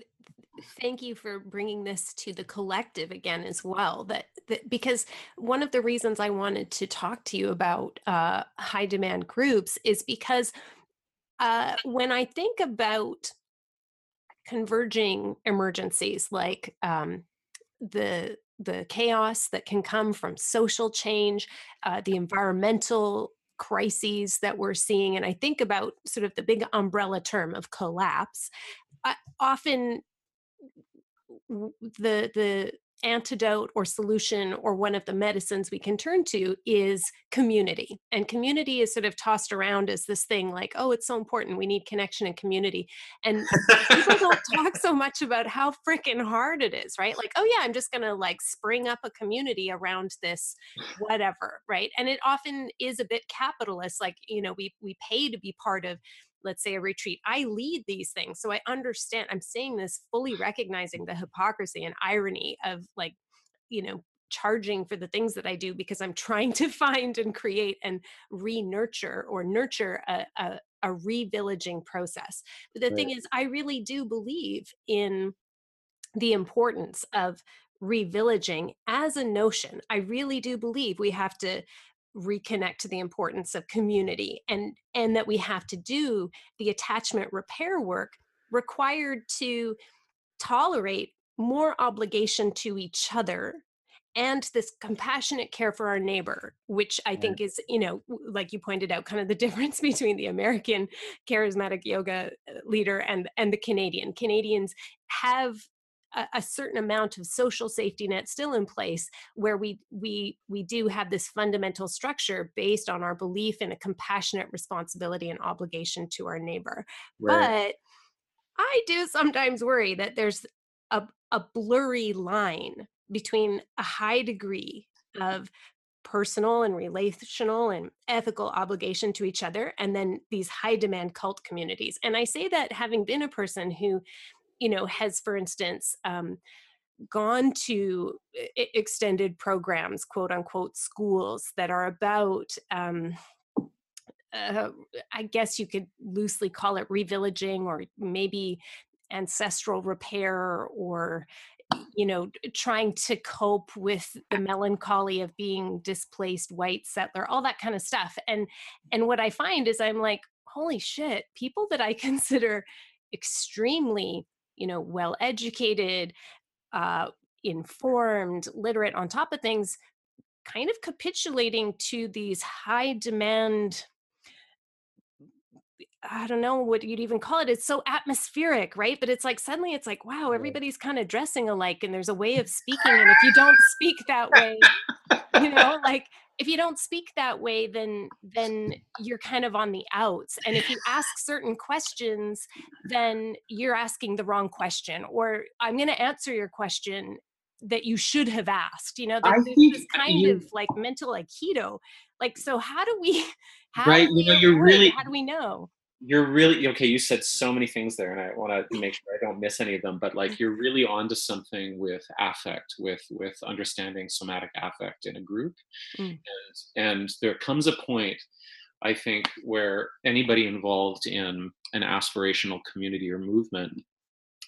thank you for bringing this to the collective again as well. That, that because one of the reasons I wanted to talk to you about uh, high demand groups is because uh, when I think about converging emergencies, like um, the the chaos that can come from social change, uh, the environmental crises that we're seeing, and I think about sort of the big umbrella term of collapse, I, often. the the antidote or solution or one of the medicines we can turn to is community. And community is sort of tossed around as this thing like, oh, it's so important. We need connection and community. And people don't talk so much about how freaking hard it is, right? Like, oh yeah, I'm just going to like spring up a community around this whatever, right? And it often is a bit capitalist. Like, you know, we we pay to be part of, let's say, a retreat. I lead these things. So I understand, I'm saying this fully recognizing the hypocrisy and irony of like, you know, charging for the things that I do because I'm trying to find and create and re-nurture or nurture a, a, a re-villaging process. But the right. thing is, I really do believe in the importance of re-villaging as a notion. I really do believe we have to reconnect to the importance of community, and and that we have to do the attachment repair work required to tolerate more obligation to each other and this compassionate care for our neighbor, which I think is, you know, like you pointed out, kind of the difference between the American charismatic yoga leader and and the Canadian. Canadians have a certain amount of social safety net still in place, where we we we do have this fundamental structure based on our belief in a compassionate responsibility and obligation to our neighbor. Right. But I do sometimes worry that there's a, a blurry line between a high degree of personal and relational and ethical obligation to each other, and then these high demand cult communities. And I say that having been a person who, you know, has, for instance, um, gone to extended programs, quote unquote, schools that are about, um, uh, I guess you could loosely call it revillaging, or maybe ancestral repair, or, you know, trying to cope with the melancholy of being displaced white settler, all that kind of stuff. And, and what I find is I'm like, holy shit, people that I consider extremely, you know, well-educated, uh, informed, literate, on top of things, kind of capitulating to these high demand, I don't know what you'd even call it. It's so atmospheric, right? But it's like, suddenly it's like, wow, everybody's kind of dressing alike, and there's a way of speaking. And if you don't speak that way, you know, like, if you don't speak that way, then then you're kind of on the outs. And if you ask certain questions, then you're asking the wrong question, or I'm going to answer your question that you should have asked. You know, there's this kind you, of like mental aikido. Like, so how do we? How right. Do we you know, you're really. How do we know? You're really okay. You said so many things there, and I want to make sure I don't miss any of them. But like, you're really onto something with affect, with with understanding somatic affect in a group, mm. and and there comes a point, I think, where anybody involved in an aspirational community or movement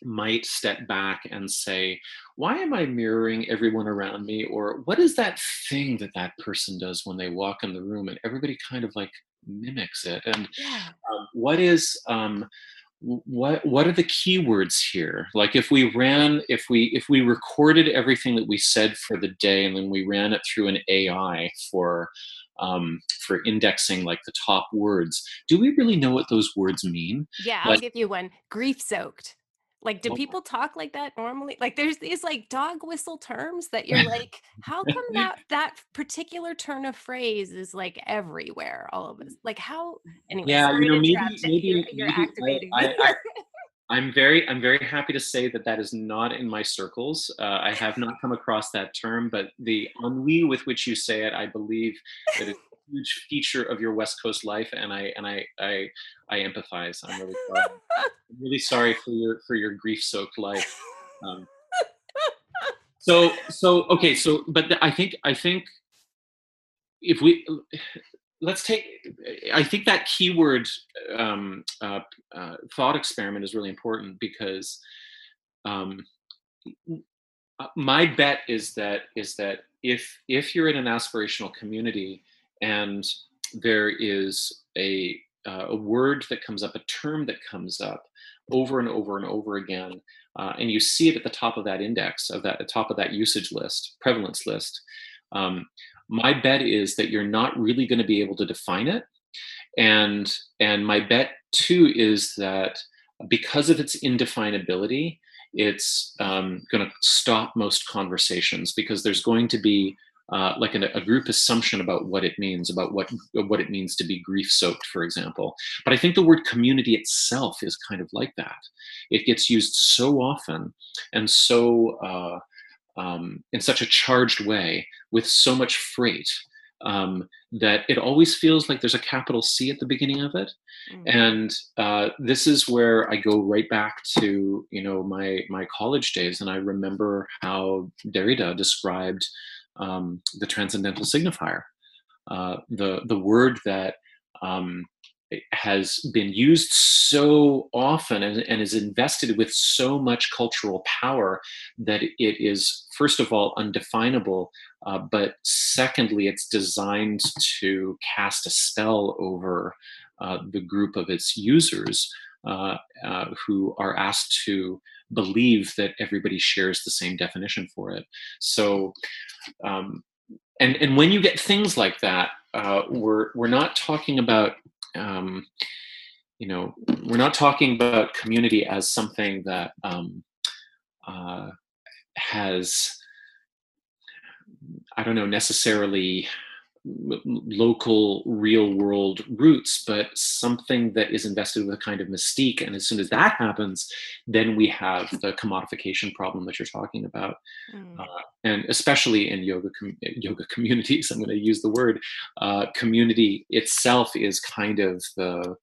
might step back and say, why am I mirroring everyone around me? Or what is that thing that that person does when they walk in the room and everybody kind of like mimics it? And yeah. um, what is, um, what what are the keywords here? Like if we ran, if we if we recorded everything that we said for the day and then we ran it through an A I for um, for indexing like the top words, do we really know what those words mean? Yeah, I'll like, give you one. Grief soaked. Like, do people talk like that normally? Like, there's these like dog whistle terms that you're like, how come that that particular turn of phrase is like everywhere all of us? Like, how? Anyway, yeah, you know, maybe maybe you're, you're maybe activating. I, I, I, I'm very I'm very happy to say that that is not in my circles. Uh, I have not come across that term, but the ennui with which you say it, I believe that it's a huge feature of your West Coast life, and I and I I, I empathize. I'm really sorry. I'm really sorry for your for your grief-soaked life. Um, so so okay so but the, I think I think if we let's take I think that keyword um, uh, uh, thought experiment is really important because um, my bet is that is that if if you're in an aspirational community and there is a uh, a word that comes up, a term that comes up over and over and over again, uh, and you see it at the top of that index, of that, at the top of that usage list, prevalence list, um, my bet is that you're not really going to be able to define it. And, and my bet too is that because of its indefinability, it's um, going to stop most conversations because there's going to be Uh, like an, a group assumption about what it means, about what what it means to be grief-soaked, for example. But I think the word community itself is kind of like that. It gets used so often and so uh, um, in such a charged way with so much freight um, that it always feels like there's a capital C at the beginning of it. Mm-hmm. And uh, this is where I go right back to, you know, my my college days, and I remember how Derrida described Um, the transcendental signifier, uh, the the word that um, has been used so often and, and is invested with so much cultural power that it is, first of all, undefinable, uh, but secondly, it's designed to cast a spell over uh, the group of its users uh, uh, who are asked to believe that everybody shares the same definition for it. So, um, and and when you get things like that, uh, we're we're not talking about, um, you know, we're not talking about community as something that um, uh, has, I don't know, necessarily local real world roots, but something that is invested with a kind of mystique. And as soon as that happens, then we have the commodification problem that you're talking about. Mm. Uh, and especially in yoga, com- yoga communities, I'm going to use the word, uh, community itself is kind of the,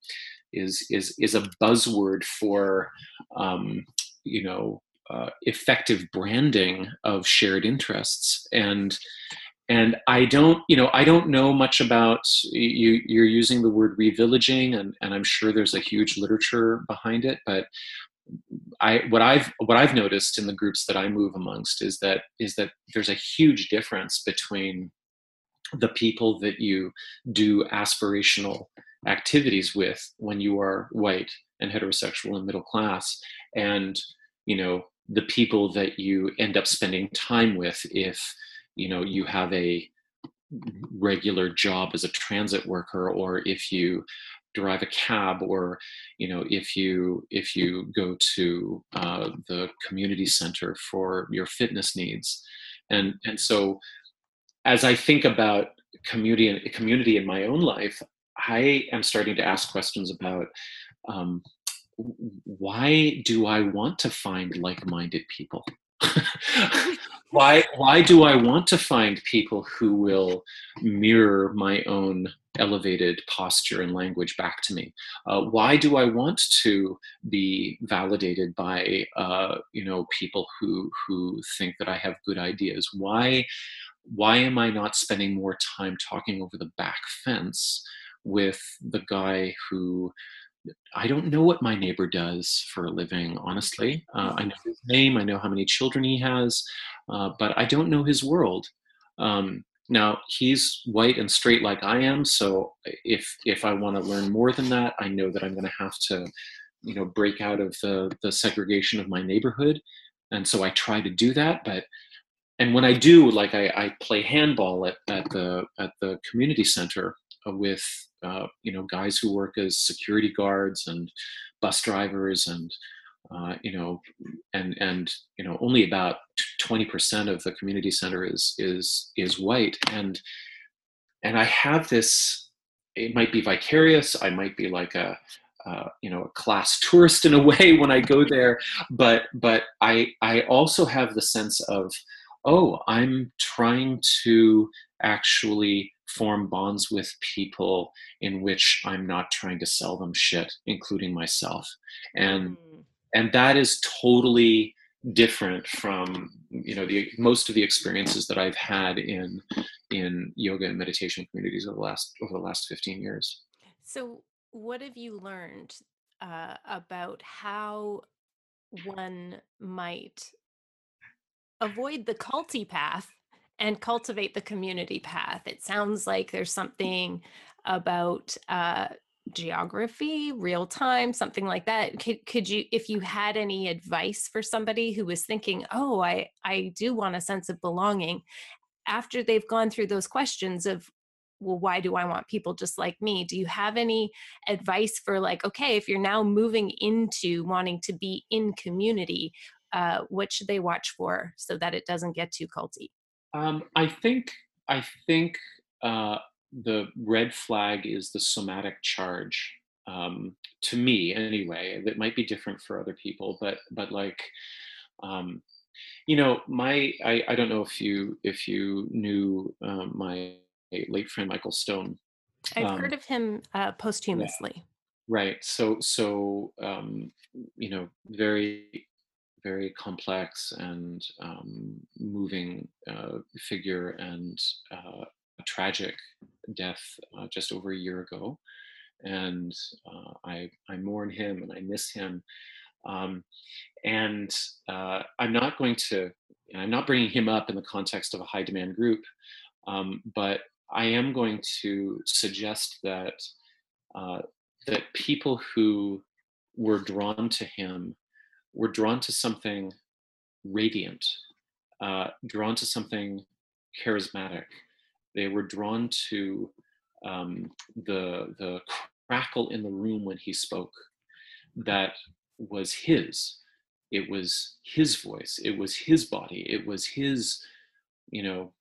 is, is, is a buzzword for, um, you know, uh, effective branding of shared interests. And, And I don't, you know, I don't know much about, you, you're using the word revillaging, and, and I'm sure there's a huge literature behind it. But I, what I've, what I've noticed in the groups that I move amongst is that, is that there's a huge difference between the people that you do aspirational activities with when you are white and heterosexual and middle class, and, you know, the people that you end up spending time with if, you know, you have a regular job as a transit worker, or if you drive a cab, or, you know, if you if you go to uh, the community center for your fitness needs. And and so as I think about community and community in my own life, I am starting to ask questions about um, why do I want to find like-minded people? Why why do I want to find people who will mirror my own elevated posture and language back to me? Uh, why do I want to be validated by uh, you know, people who who think that I have good ideas? Why why am I not spending more time talking over the back fence with the guy who I don't know what my neighbor does for a living, honestly. Uh, I know his name, I know how many children he has, uh, but I don't know his world. Um, now, he's white and straight like I am, so if if I want to learn more than that, I know that I'm going to have to, you know, break out of the, the segregation of my neighborhood. And so I try to do that, but, and when I do, like I, I play handball at, at the at the community center with, uh, you know, guys who work as security guards and bus drivers and, uh, you know, and, and, you know, only about twenty percent of the community center is, is, is white. And, and I have this, it might be vicarious. I might be like a, Uh, you know, a class tourist in a way when I go there, but but I I also have the sense of, oh, I'm trying to actually form bonds with people in which I'm not trying to sell them shit, including myself, and mm. and that is totally different from, you know, the most of the experiences that I've had in in yoga and meditation communities over the last over the last fifteen years. So. What have you learned uh, about how one might avoid the culty path and cultivate the community path? It sounds like there's something about uh, geography, real time, something like that. Could, could you, if you had any advice for somebody who was thinking, oh, I, I do want a sense of belonging, after they've gone through those questions of, well, why do I want people just like me? Do you have any advice for, like, okay, if you're now moving into wanting to be in community, uh, what should they watch for so that it doesn't get too culty? Um, I think I think uh, the red flag is the somatic charge. Um, to me, anyway, that might be different for other people, but but like. Um, you know, my I, I don't know if you if you knew uh, my. A late friend, Michael Stone. I've um, heard of him uh, posthumously. Yeah, right. So, so um, you know, very, very complex and um, moving uh, figure, and uh, a tragic death uh, just over a year ago. And uh, I, I mourn him and I miss him. Um, and uh, I'm not going to, I'm not bringing him up in the context of a high demand group, um, but I am going to suggest that uh, that people who were drawn to him were drawn to something radiant, uh, drawn to something charismatic. They were drawn to um, the the crackle in the room when he spoke. That was his. It was his voice. It was his body. It was his, you know.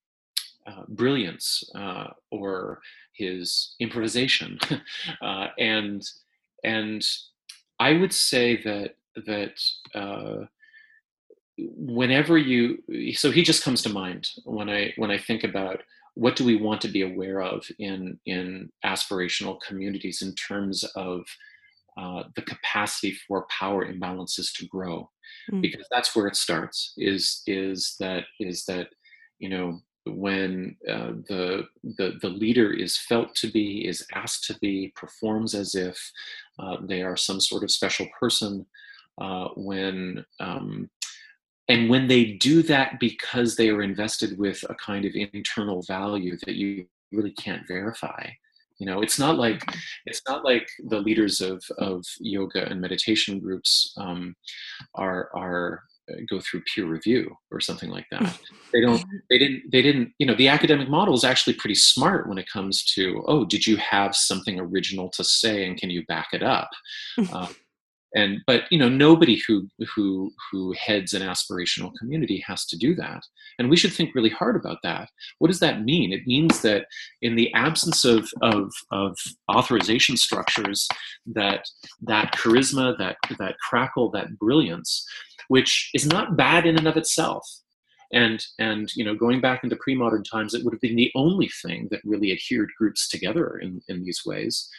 Uh, brilliance uh, or his improvisation, uh, and and I would say that that uh, whenever you, so he just comes to mind when I when I think about what do we want to be aware of in in aspirational communities in terms of uh, the capacity for power imbalances to grow, mm. because that's where it starts. Is is that is that you know. When uh, the, the the leader is felt to be, is asked to be, performs as if uh, they are some sort of special person, uh, when um, and when they do that because they are invested with a kind of internal value that you really can't verify. You know, it's not like it's not like the leaders of of yoga and meditation groups um, are are. go through peer review or something like that. They don't, they didn't, they didn't, you know, the academic model is actually pretty smart when it comes to, oh, did you have something original to say and can you back it up? Uh, and, but, you know, nobody who, who, who heads an aspirational community has to do that. And we should think really hard about that. What does that mean? It means that in the absence of, of, of authorization structures, that, that charisma, that, that crackle, that brilliance, which is not bad in and of itself. And, and you know, going back into pre-modern times, it would have been the only thing that really adhered groups together in, in these ways.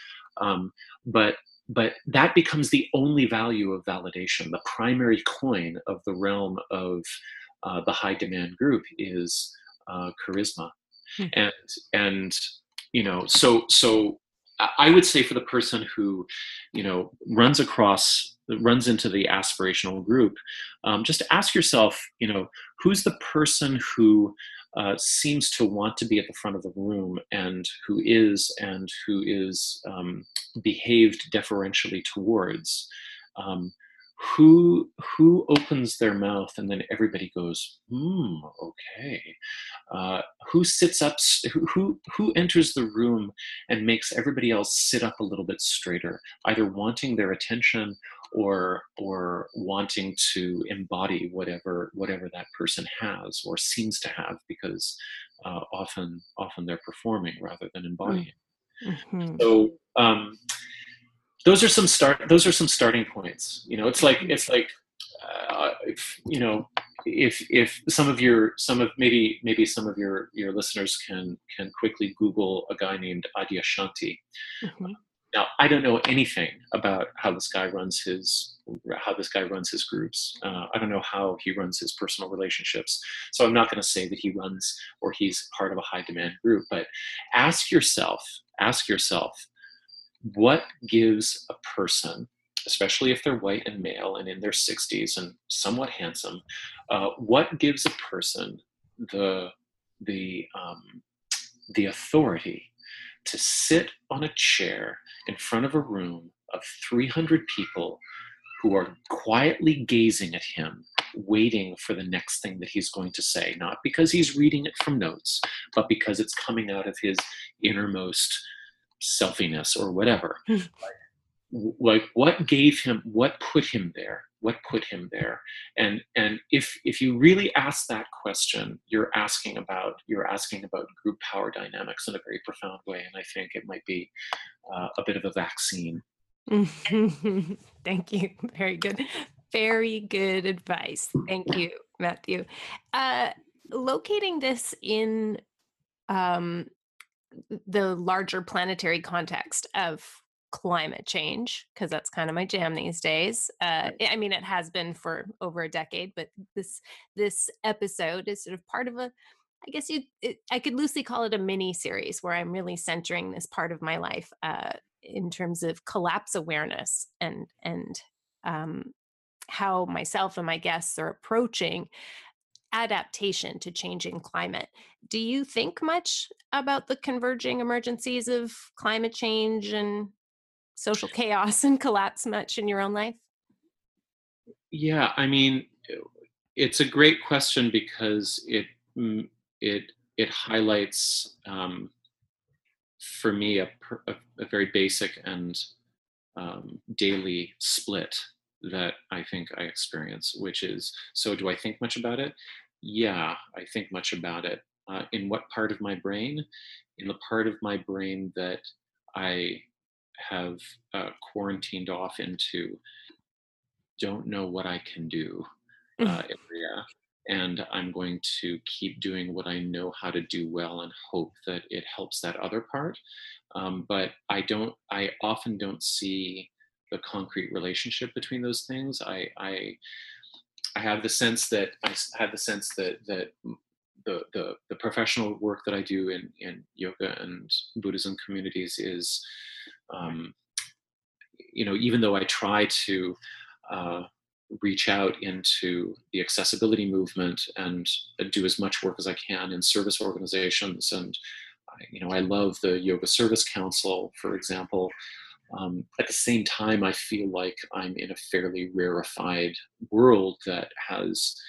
Um, but, but that becomes the only value of validation. The primary coin of the realm of uh, the high demand group is uh, charisma. Mm-hmm. And, and, you know, so, so I would say for the person who, you know, runs across, runs into the aspirational group, um, just ask yourself, you know, who's the person who uh, seems to want to be at the front of the room and who is, and who is um, behaved deferentially towards? Um, who who opens their mouth and then everybody goes, hmm, okay. Uh, who sits up, who, who, who enters the room and makes everybody else sit up a little bit straighter, either wanting their attention or or wanting to embody whatever whatever that person has or seems to have, because uh, often often they're performing rather than embodying. Mm-hmm. So um, those are some start. Those are some starting points. You know, it's like it's like uh, if, you know, if if some of your some of maybe maybe some of your your listeners can can quickly Google a guy named Adyashanti. Mm-hmm. Now, I don't know anything about how this guy runs his, how this guy runs his groups. Uh, I don't know how he runs his personal relationships. So I'm not going to say that he runs or he's part of a high demand group, but ask yourself, ask yourself, what gives a person, especially if they're white and male and in their sixties and somewhat handsome, uh, what gives a person the, the, um, the authority to sit on a chair in front of a room of three hundred people who are quietly gazing at him, waiting for the next thing that he's going to say, not because he's reading it from notes, but because it's coming out of his innermost selfiness or whatever. like, like what gave him, what put him there? What put him there? And and if if you really ask that question, you're asking about you're asking about group power dynamics in a very profound way. And I think it might be uh, a bit of a vaccine. Thank you. Very good. Very good advice. Thank you, Matthew. Uh, locating this in um, the larger planetary context of climate change, because that's kind of my jam these days. Uh, I mean, it has been for over a decade, but this this episode is sort of part of a, I guess you, it, I could loosely call it a mini series where I'm really centering this part of my life uh, in terms of collapse awareness and and um, how myself and my guests are approaching adaptation to changing climate. Do you think much about the converging emergencies of climate change and social chaos and collapse much in your own life? Yeah, I mean, it's a great question because it it it highlights um, for me a, a, a very basic and um, daily split that I think I experience, which is, so do I think much about it? Yeah, I think much about it. Uh, in what part of my brain? In the part of my brain that I have uh, quarantined off into don't know what I can do uh, area, and I'm going to keep doing what I know how to do well and hope that it helps that other part. Um, but I don't. I often don't see the concrete relationship between those things. I I, I have the sense that I have the sense that that. The, the the professional work that I do in, in yoga and Buddhism communities is, um, you know, even though I try to uh, reach out into the accessibility movement and do as much work as I can in service organizations, and I, you know, I love the Yoga Service Council, for example. Um, at the same time, I feel like I'm in a fairly rarefied world that has,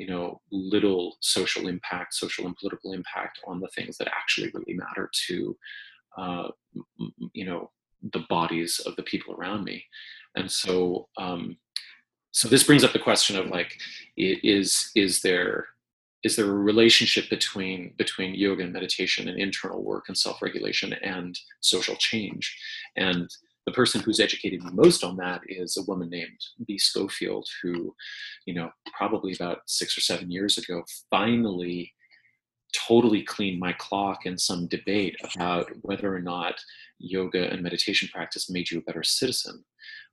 you know, little social impact, social and political impact on the things that actually really matter to, uh, you know, the bodies of the people around me. And so, um, so this brings up the question of like, is, is there, is there a relationship between, between yoga and meditation and internal work and self-regulation and social change? And the person who's educated me most on that is a woman named B. Schofield, who, you know, probably about six or seven years ago, finally totally cleaned my clock in some debate about whether or not yoga and meditation practice made you a better citizen.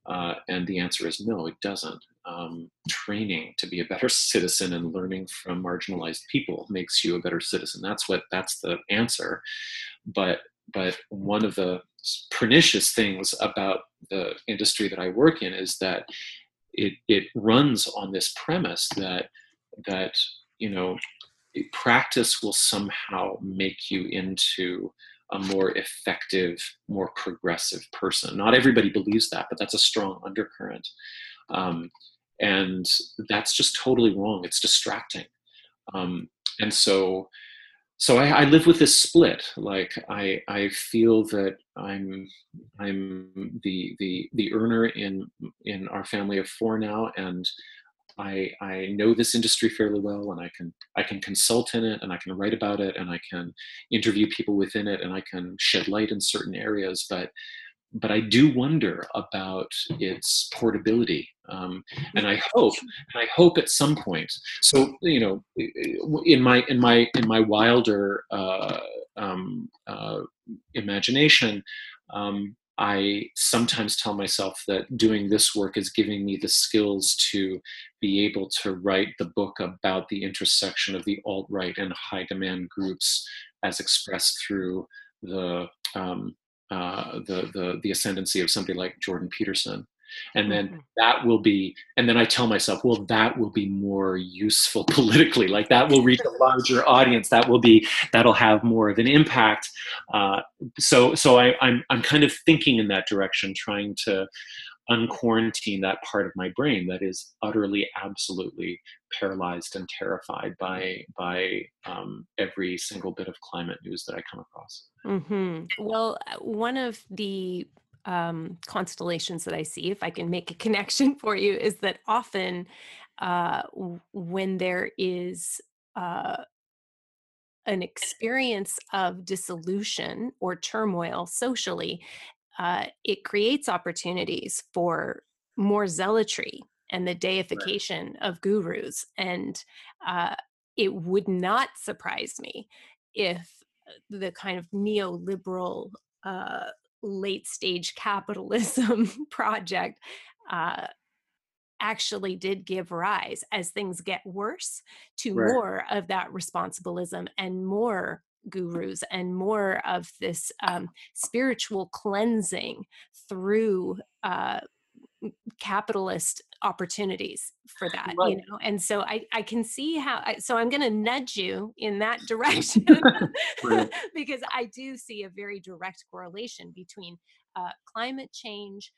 Uh, and the answer is no, it doesn't. Um, training to be a better citizen and learning from marginalized people makes you a better citizen. That's what, that's the answer. But, but one of the pernicious things about the industry that I work in is that it, it runs on this premise that, that, you know, practice will somehow make you into a more effective, more progressive person. Not everybody believes that, but that's a strong undercurrent. Um, and that's just totally wrong. It's distracting. Um, and so, so I, I live with this split. Like I, I feel that I'm, I'm the, the, the earner in, in our family of four now. And I, I know this industry fairly well, and I can, I can consult in it, and I can write about it, and I can interview people within it, and I can shed light in certain areas. But, but I do wonder about its portability. Um, and I hope, and I hope at some point. So, you know, in my, in my, in my wilder uh, um, uh, imagination, um, I sometimes tell myself that doing this work is giving me the skills to be able to write the book about the intersection of the alt-right and high-demand groups as expressed through the, um, uh, the, the, the ascendancy of somebody like Jordan Peterson. And then that will be, and then I tell myself, well, that will be more useful politically. Like that will reach a larger audience. That will be, that'll have more of an impact. Uh, so, so I, I'm, I'm kind of thinking in that direction, trying to unquarantine that part of my brain that is utterly, absolutely paralyzed and terrified by, by um, every single bit of climate news that I come across. Mm-hmm. Well, one of the Um, constellations that I see, if I can make a connection for you, is that often uh, w- when there is uh, an experience of dissolution or turmoil socially, uh, it creates opportunities for more zealotry and the deification right. of gurus. And uh, it would not surprise me if the kind of neoliberal uh, late stage capitalism project uh, actually did give rise, as things get worse, to right. more of that responsibilism and more gurus and more of this um, spiritual cleansing through uh, capitalist opportunities for that, right. you know? And so I, I can see how, I, so I'm going to nudge you in that direction because I do see a very direct correlation between uh, climate change,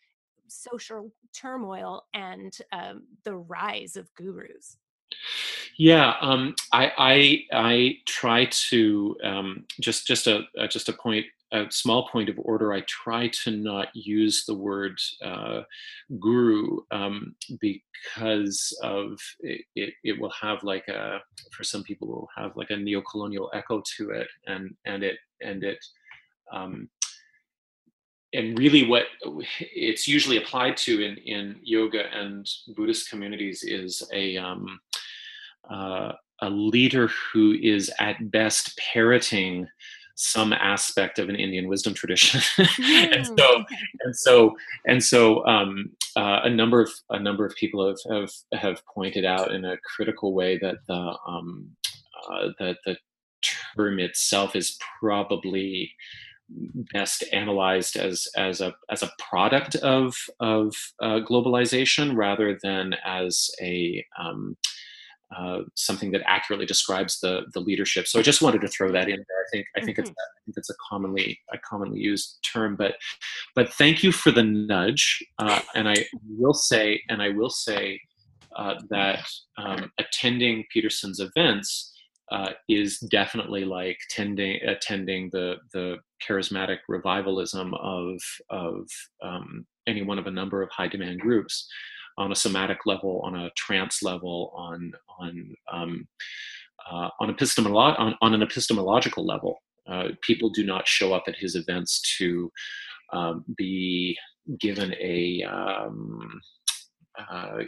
social turmoil, and um, the rise of gurus. Yeah, um, I, I I try to um, just just a just a point a small point of order. I try to not use the word uh, guru um, because of it, it. It will have like a for some people will have like a neocolonial echo to it, and and it and it um, and really what it's usually applied to in in yoga and Buddhist communities is a um, Uh, a leader who is at best parroting some aspect of an Indian wisdom tradition, mm. and so and so and so um, uh, a number of a number of people have, have have pointed out in a critical way that the um, uh, that the term itself is probably best analyzed as as a as a product of of uh, globalization rather than as a um, Uh, something that accurately describes the the leadership. So I just wanted to throw that in there. I think I think mm-hmm. it's I think it's a commonly a commonly used term. But but thank you for the nudge. Uh, and I will say and I will say uh, that um, attending Peterson's events uh, is definitely like attending attending the the charismatic revivalism of of um, any one of a number of high demand groups. On a somatic level, on a trance level, on on um, uh, on, epistemolo- on on an epistemological level, uh, people do not show up at his events to um, be given a um, uh,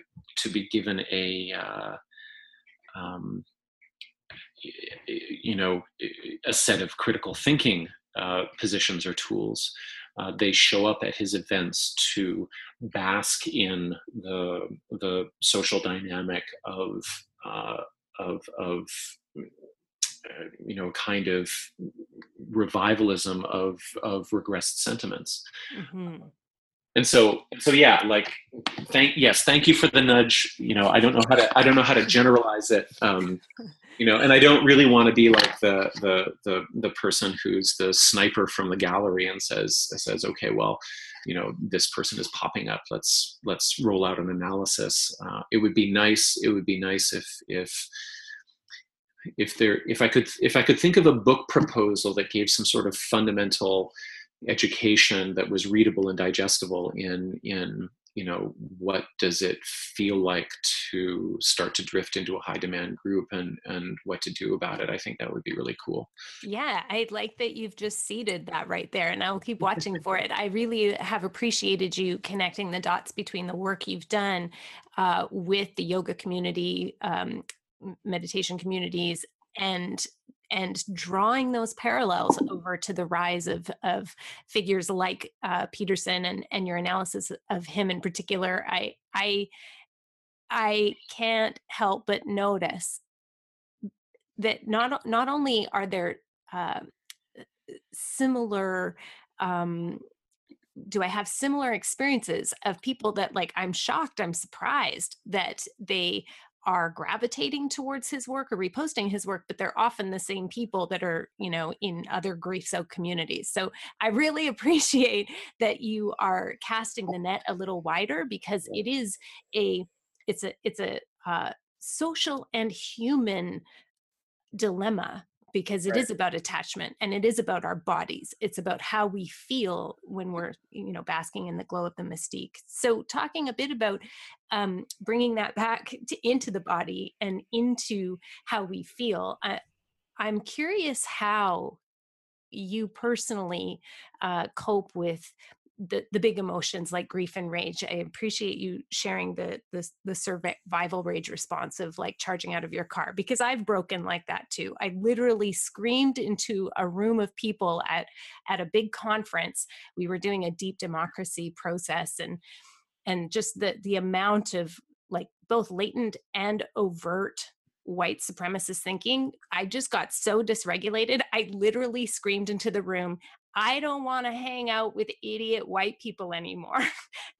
to be given a uh, um, you know a set of critical thinking uh, positions or tools. Uh, they show up at his events to bask in the the social dynamic of uh, of of uh, you know kind of revivalism of of regressed sentiments. Mm-hmm. And so, so yeah, like, thank, yes, thank you for the nudge. You know, I don't know how to, I don't know how to generalize it. Um, you know, and I don't really want to be like the, the, the, the person who's the sniper from the gallery and says, says, okay, well, you know, this person is popping up. Let's, let's roll out an analysis. Uh, it would be nice. It would be nice if, if, if there, if I could, if I could think of a book proposal that gave some sort of fundamental education that was readable and digestible in, in, you know, what does it feel like to start to drift into a high demand group and, and what to do about it. I think that would be really cool. Yeah. I like that you've just seeded that right there, and I will keep watching for it. I really have appreciated you connecting the dots between the work you've done uh, with the yoga community, um, meditation communities, and and drawing those parallels over to the rise of, of figures like uh, Peterson and, and your analysis of him in particular. I, I, I can't help but notice that not, not only are there uh, similar, um, do I have similar experiences of people that, like, I'm shocked, I'm surprised that they are gravitating towards his work or reposting his work, but they're often the same people that are, you know, in other grief-so communities. So I really appreciate that you are casting the net a little wider, because it is a, it's a, it's a uh, social and human dilemma, because it right. is about attachment, and it is about our bodies. It's about how we feel when we're, you know, basking in the glow of the mystique. So talking a bit about um, bringing that back to, into the body and into how we feel, I, I'm curious how you personally uh, cope with the, the big emotions like grief and rage. I appreciate you sharing the, the, the survival rage response of, like, charging out of your car, because I've broken like that too. I literally screamed into a room of people at, at a big conference. We were doing a deep democracy process, and, and just the, the amount of, like, both latent and overt white supremacist thinking. I just got so dysregulated. I literally screamed into the room, I don't want to hang out with idiot white people anymore.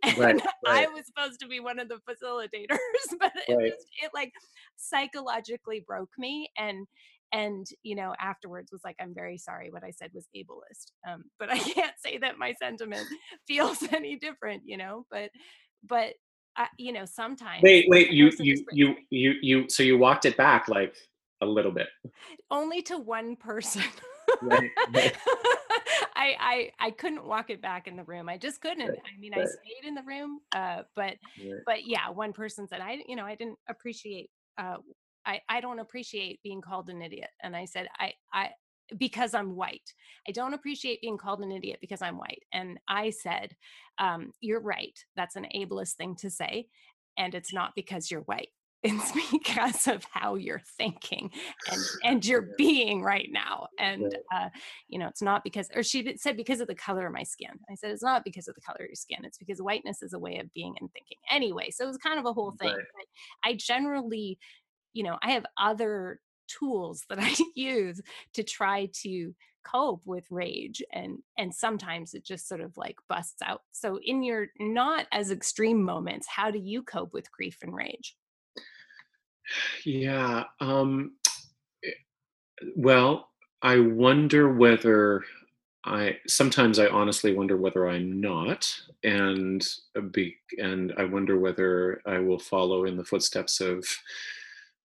And right, right. I was supposed to be one of the facilitators, but it, right. just, it like psychologically broke me. And, and, you know, afterwards was like, I'm very sorry, what I said was ableist. Um, but I can't say that my sentiment feels any different, you know, but, but, I, you know, sometimes. Wait, wait, you, you, you, you, you, so you walked it back like a little bit. Only to one person. Right, right. I, I, I couldn't walk it back in the room. I just couldn't. Right, I mean, right. I stayed in the room, uh, but, right. but yeah, one person said, I, you know, I didn't appreciate, uh, I, I don't appreciate being called an idiot. And I said, I, I, because I'm white, I don't appreciate being called an idiot because I'm white. And I said, um, you're right. That's an ableist thing to say. And it's not because you're white. It's because of how you're thinking and, and your being right now. And, uh, you know, it's not because, or she said, because of the color of my skin. I said, it's not because of the color of your skin. It's because whiteness is a way of being and thinking. Anyway, so it was kind of a whole thing. Right. But I generally, you know, I have other tools that I use to try to cope with rage, and and sometimes it just sort of like busts out. So in your not as extreme moments, how do you cope with grief and rage? Yeah. Um, well, I wonder whether I, sometimes I honestly wonder whether I'm not, and be, and I wonder whether I will follow in the footsteps of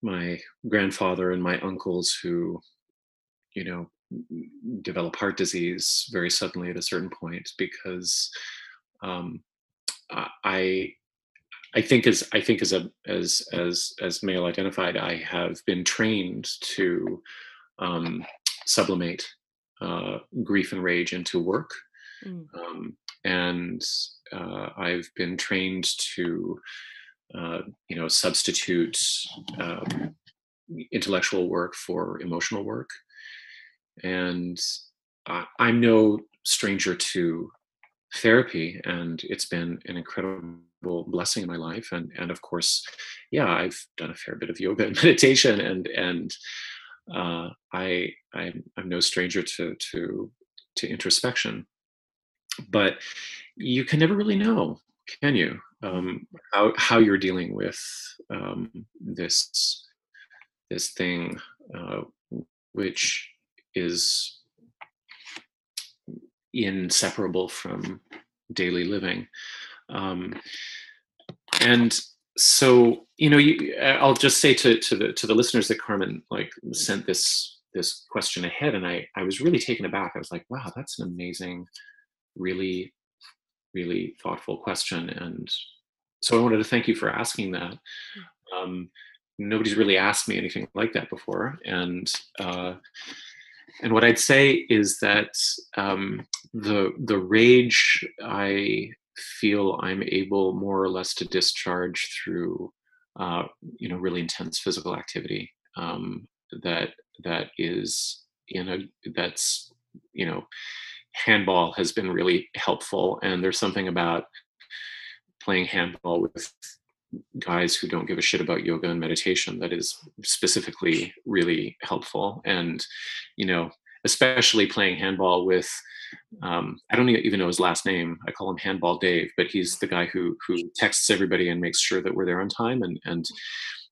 my grandfather and my uncles who, you know, develop heart disease very suddenly at a certain point, because um, I, I think as I think as a as as as male identified, I have been trained to um, sublimate uh, grief and rage into work, mm. um, and uh, I've been trained to uh, you know substitute um, intellectual work for emotional work, and I, I'm no stranger to therapy, and it's been an incredible blessing in my life, and and of course, yeah, I've done a fair bit of yoga and meditation, and and uh, I I'm, I'm no stranger to to to introspection, but you can never really know, can you? Um, how how you're dealing with um, this this thing, uh, which is inseparable from daily living, um, and so you know, you, I'll just say to to the to the listeners that Carmen like sent this this question ahead, and I I was really taken aback. I was like, wow, that's an amazing, really, really thoughtful question, and so I wanted to thank you for asking that. Um, nobody's really asked me anything like that before, and uh, and what I'd say is that um, the the rage I feel I'm able more or less to discharge through uh, you know, really intense physical activity um, that that is in a that's you know. Handball has been really helpful, and there's something about playing handball with guys who don't give a shit about yoga and meditation that is specifically really helpful. And you know, especially playing handball with um I don't even know his last name, I call him Handball Dave, but he's the guy who who texts everybody and makes sure that we're there on time. And and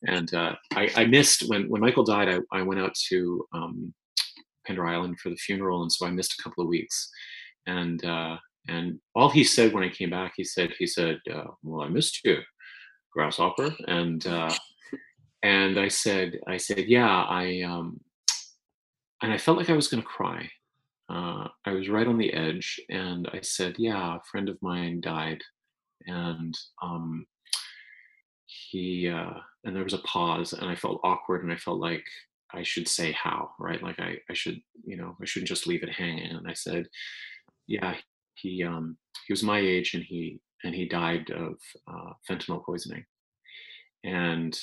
and uh I, I missed when when Michael died, I, I went out to um Pender Island for the funeral, and so I missed a couple of weeks. And uh, and all he said when I came back, he said he said, uh, "Well, I missed you, grasshopper." And uh, and I said I said, "Yeah, I." Um, and I felt like I was going to cry. Uh, I was right on the edge, and I said, "Yeah, a friend of mine died," and um, he uh, and there was a pause, and I felt awkward, and I felt like I should say how, right? Like I, I should, you know, I shouldn't just leave it hanging. And I said, yeah, he, um, he was my age, and he, and he died of uh, fentanyl poisoning. And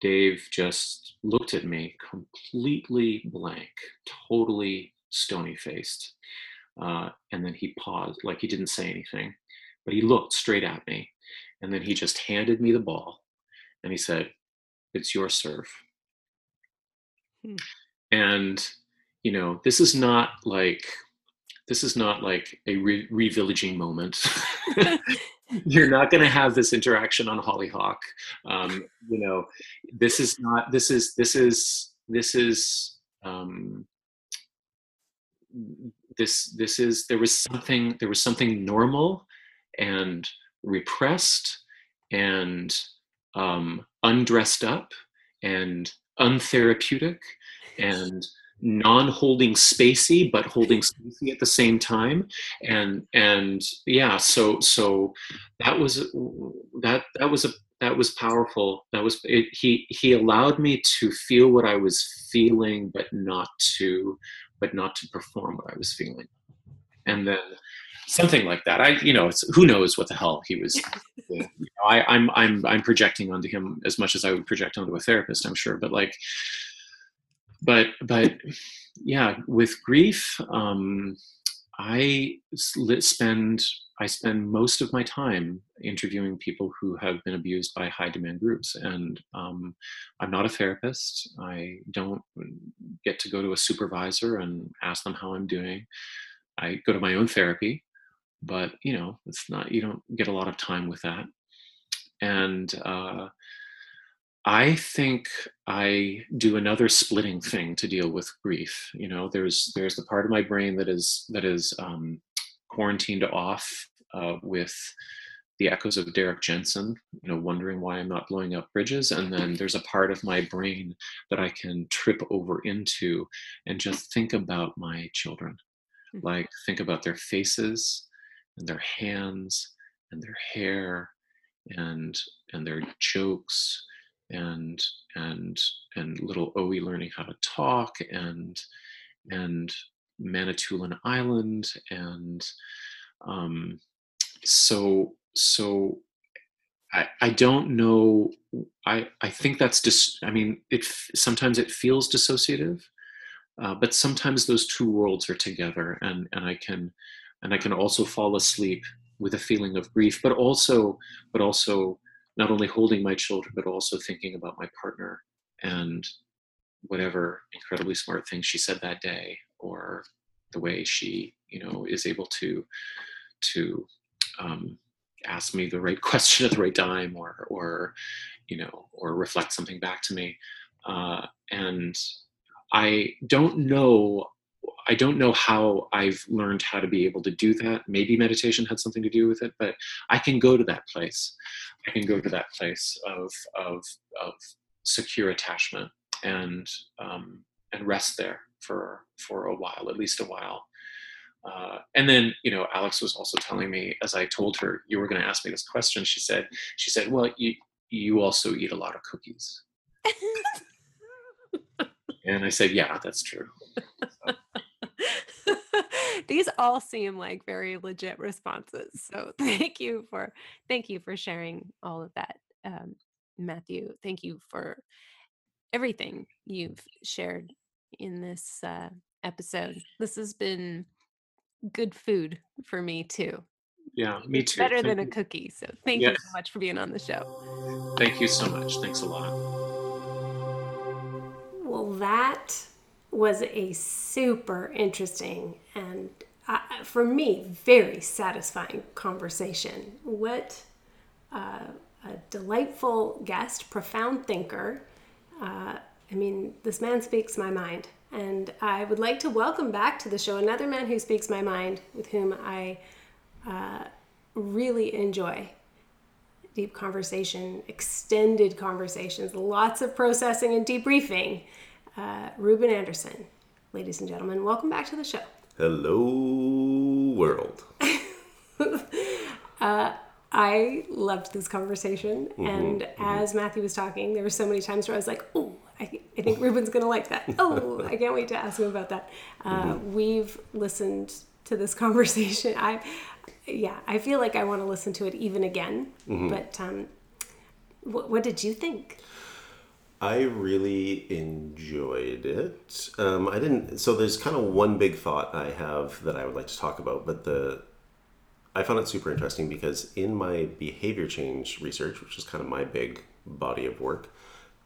Dave just looked at me completely blank, totally stony faced. Uh, and then he paused, like he didn't say anything, but he looked straight at me. And then he just handed me the ball, and he said, "It's your serve." And, you know, this is not like, this is not like a re- revillaging moment. You're not going to have this interaction on Hollyhock. Um, you know, this is not, this is, this is, this is, um, this, this is, there was something, there was something normal and repressed and um, undressed up and untherapeutic and non-holding spacey, but holding spacey at the same time. And, and yeah, so, so that was, that, that was a, that was powerful. That was, it, he, he allowed me to feel what I was feeling, but not to, but not to perform what I was feeling. And then something like that. I, you know, it's, who knows what the hell he was. You know, I, I'm, I'm, I'm projecting onto him as much as I would project onto a therapist, I'm sure. But like, but, but, yeah. With grief, um, I spend, I spend most of my time interviewing people who have been abused by high demand groups, and um, I'm not a therapist. I don't get to go to a supervisor and ask them how I'm doing. I go to my own therapy. But, you know, it's not, you don't get a lot of time with that. And uh, I think I do another splitting thing to deal with grief. You know, there's there's the part of my brain that is that is um, quarantined off uh, with the echoes of Derek Jensen, you know, wondering why I'm not blowing up bridges. And then there's a part of my brain that I can trip over into and just think about my children, like think about their faces, and their hands, and their hair, and and their jokes, and and and little Oe learning how to talk, and and Manitoulin Island, and um, so so I I don't know I I think that's just dis- I mean it sometimes it feels dissociative, uh, but sometimes those two worlds are together, and and I can. And I can also fall asleep with a feeling of grief, but also, but also not only holding my children, but also thinking about my partner and whatever incredibly smart thing she said that day, or the way she, you know, is able to to um, ask me the right question at the right time, or or you know, or reflect something back to me. Uh, and I don't know. I don't know how I've learned how to be able to do that. Maybe meditation had something to do with it, but I can go to that place. I can go to that place of of of secure attachment and um, and rest there for for a while, at least a while. Uh, and then, you know, Alex was also telling me, as I told her you were going to ask me this question, she said, she said, well, you you also eat a lot of cookies. And I said, yeah, that's true. So. These all seem like very legit responses. So thank you for, thank you for sharing all of that. Um, Matthew, thank you for everything you've shared in this uh, episode. This has been good food for me too. Yeah, me too. Better thank than you. A cookie. So thank yes. you so much for being on the show. Thank you so much. Thanks a lot. Well, that was a super interesting and, uh, for me, very satisfying conversation. What uh, a delightful guest, profound thinker. Uh, I mean, this man speaks my mind. And I would like to welcome back to the show another man who speaks my mind, with whom I uh, really enjoy deep conversation, extended conversations, lots of processing and debriefing. Uh, Ruben Anderson, ladies and gentlemen, welcome back to the show. Hello, world. uh, I loved this conversation, mm-hmm, and mm-hmm. as Matthew was talking, there were so many times where I was like, oh, I, I think Ruben's going to like that. Oh, I can't wait to ask him about that. Uh, mm-hmm. We've listened to this conversation. I, yeah, I feel like I want to listen to it even again, mm-hmm. but um, wh- what did you think? I really enjoyed it. Um, I didn't. So there's kind of one big thought I have that I would like to talk about, but the I found it super interesting because in my behavior change research, which is kind of my big body of work,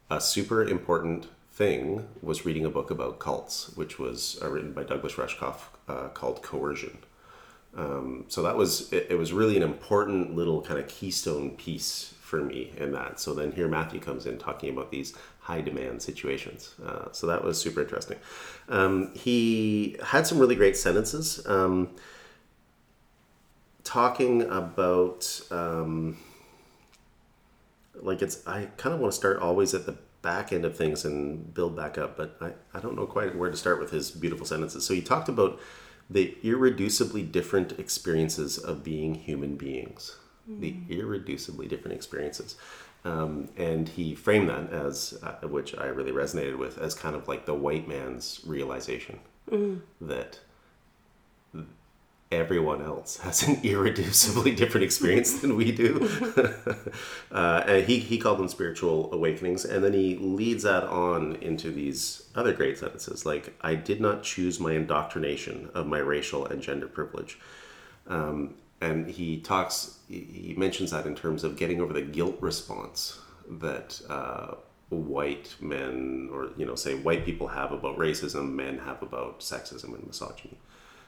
a super important thing was reading a book about cults, which was uh, written by Douglas Rushkoff uh, called Coercion. Um, so that was it, it was really an important little kind of keystone piece for me in that. So then here Matthew comes in talking about these high demand situations. Uh, so that was super interesting. Um, he had some really great sentences um, talking about um, like it's, I kind of want to start always at the back end of things and build back up, but I, I don't know quite where to start with his beautiful sentences. So he talked about the irreducibly different experiences of being human beings. The irreducibly different experiences. Um, and he framed that as, uh, which I really resonated with, as kind of like the white man's realization mm. that everyone else has an irreducibly different experience than we do. uh, and he, he called them spiritual awakenings. And then he leads that on into these other great sentences, like, I did not choose my indoctrination of my racial and gender privilege. Um, And he talks, he mentions that in terms of getting over the guilt response that uh, white men, or, you know, say white people have about racism, men have about sexism and misogyny.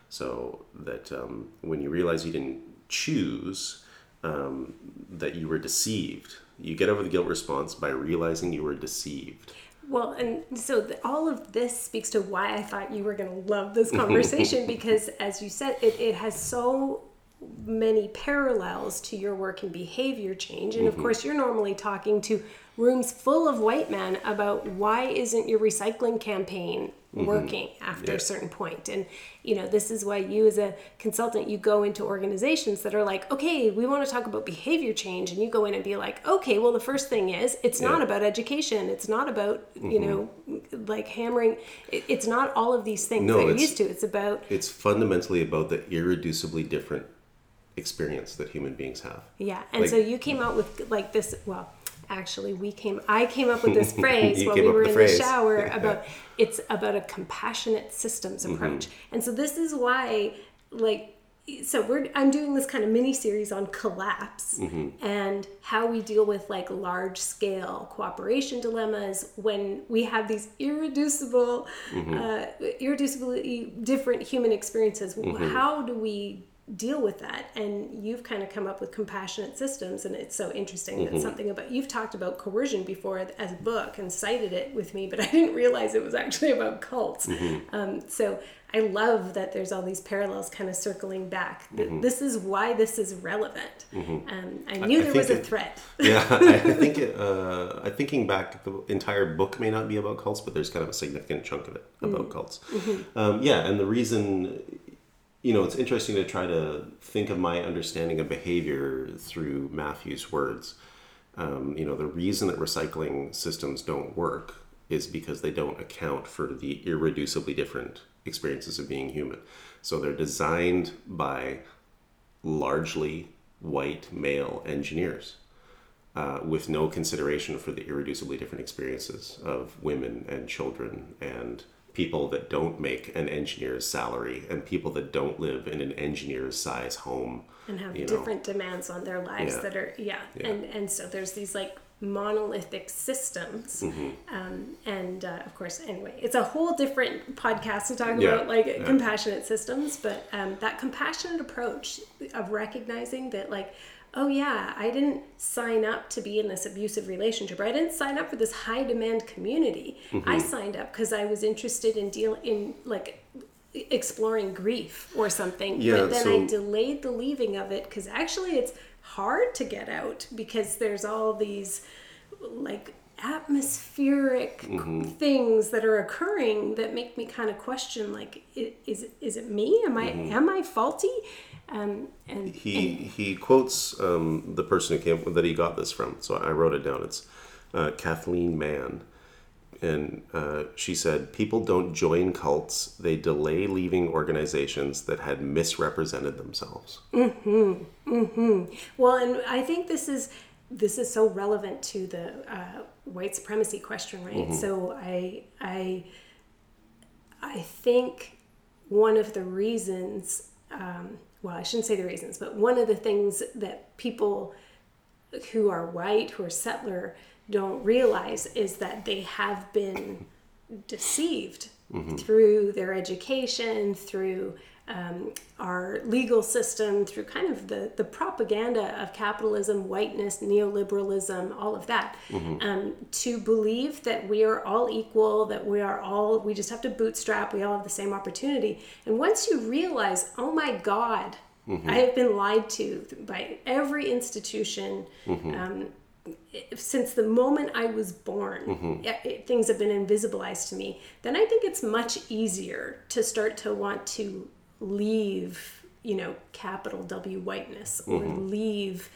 So that um, when you realize you didn't choose, um, that you were deceived, you get over the guilt response by realizing you were deceived. Well, and so the, all of this speaks to why I thought you were going to love this conversation, because as you said, it, it has so many parallels to your work in behavior change. And mm-hmm. of course, you're normally talking to rooms full of white men about why isn't your recycling campaign mm-hmm. working after yes. a certain point. And, you know, this is why you as a consultant, you go into organizations that are like, okay, we want to talk about behavior change. And you go in and be like, okay, well, the first thing is it's yeah. not about education. It's not about, mm-hmm. you know, like hammering. It, it's not all of these things no, that you're used to. It's about. It's fundamentally about the irreducibly different experience that human beings have. Yeah. And like, so you came out with like this, well, actually we came, I came up with this phrase while we were the in phrase. the shower yeah. about, it's about a compassionate systems approach. Mm-hmm. And so this is why, like, so we're I'm doing this kind of mini series on collapse mm-hmm. and how we deal with like large scale cooperation dilemmas when we have these irreducible, mm-hmm. uh, irreducibly different human experiences. Mm-hmm. How do we deal with that? And you've kind of come up with compassionate systems, and it's so interesting mm-hmm. that something about, you've talked about coercion before as a book and cited it with me, but I didn't realize it was actually about cults. Mm-hmm. Um, so I love that there's all these parallels kind of circling back. Mm-hmm. This is why this is relevant. Mm-hmm. Um, I knew I, I there was a it, threat. Yeah, I, I think it, uh, I thinking back, the entire book may not be about cults, but there's kind of a significant chunk of it about mm-hmm. cults. Mm-hmm. Um, yeah, and the reason... You know, it's interesting to try to think of my understanding of behavior through Matthew's words. Um, you know, the reason that recycling systems don't work is because they don't account for the irreducibly different experiences of being human. So they're designed by largely white male engineers uh, with no consideration for the irreducibly different experiences of women and children and people that don't make an engineer's salary and people that don't live in an engineer's size home and have different know. demands on their lives yeah. that are yeah. yeah and and so there's these like monolithic systems mm-hmm. um and uh, of course anyway it's a whole different podcast to talk yeah. about like yeah. compassionate systems, but um that compassionate approach of recognizing that like, oh yeah, I didn't sign up to be in this abusive relationship, or I didn't sign up for this high demand community. Mm-hmm. I signed up because I was interested in deal in like exploring grief or something. Yeah, but then so... I delayed the leaving of it because actually it's hard to get out because there's all these like atmospheric mm-hmm. things that are occurring that make me kind of question like, is is it me? Am I mm-hmm. am I faulty? Um, and he and... he quotes um, the person who came that he got this from. So I wrote it down. It's uh, Cathleen Mann, and uh, she said, "People don't join cults; they delay leaving organizations that had misrepresented themselves." Mm-hmm. Mm-hmm. Well, and I think this is this is so relevant to the uh, white supremacy question, right? Mm-hmm. So I I I think one of the reasons. Um, Well, I shouldn't say the reasons, but one of the things that people who are white, who are settler, don't realize is that they have been deceived mm-hmm. through their education, through um, our legal system, through kind of the, the propaganda of capitalism, whiteness, neoliberalism, all of that, mm-hmm. um, to believe that we are all equal, that we are all, we just have to bootstrap, we all have the same opportunity. And once you realize, oh my God, mm-hmm. I have been lied to by every institution, mm-hmm. um, since the moment I was born, mm-hmm. it, things have been invisibilized to me, then I think it's much easier to start to want to leave, you know, capital W whiteness or mm-hmm. leave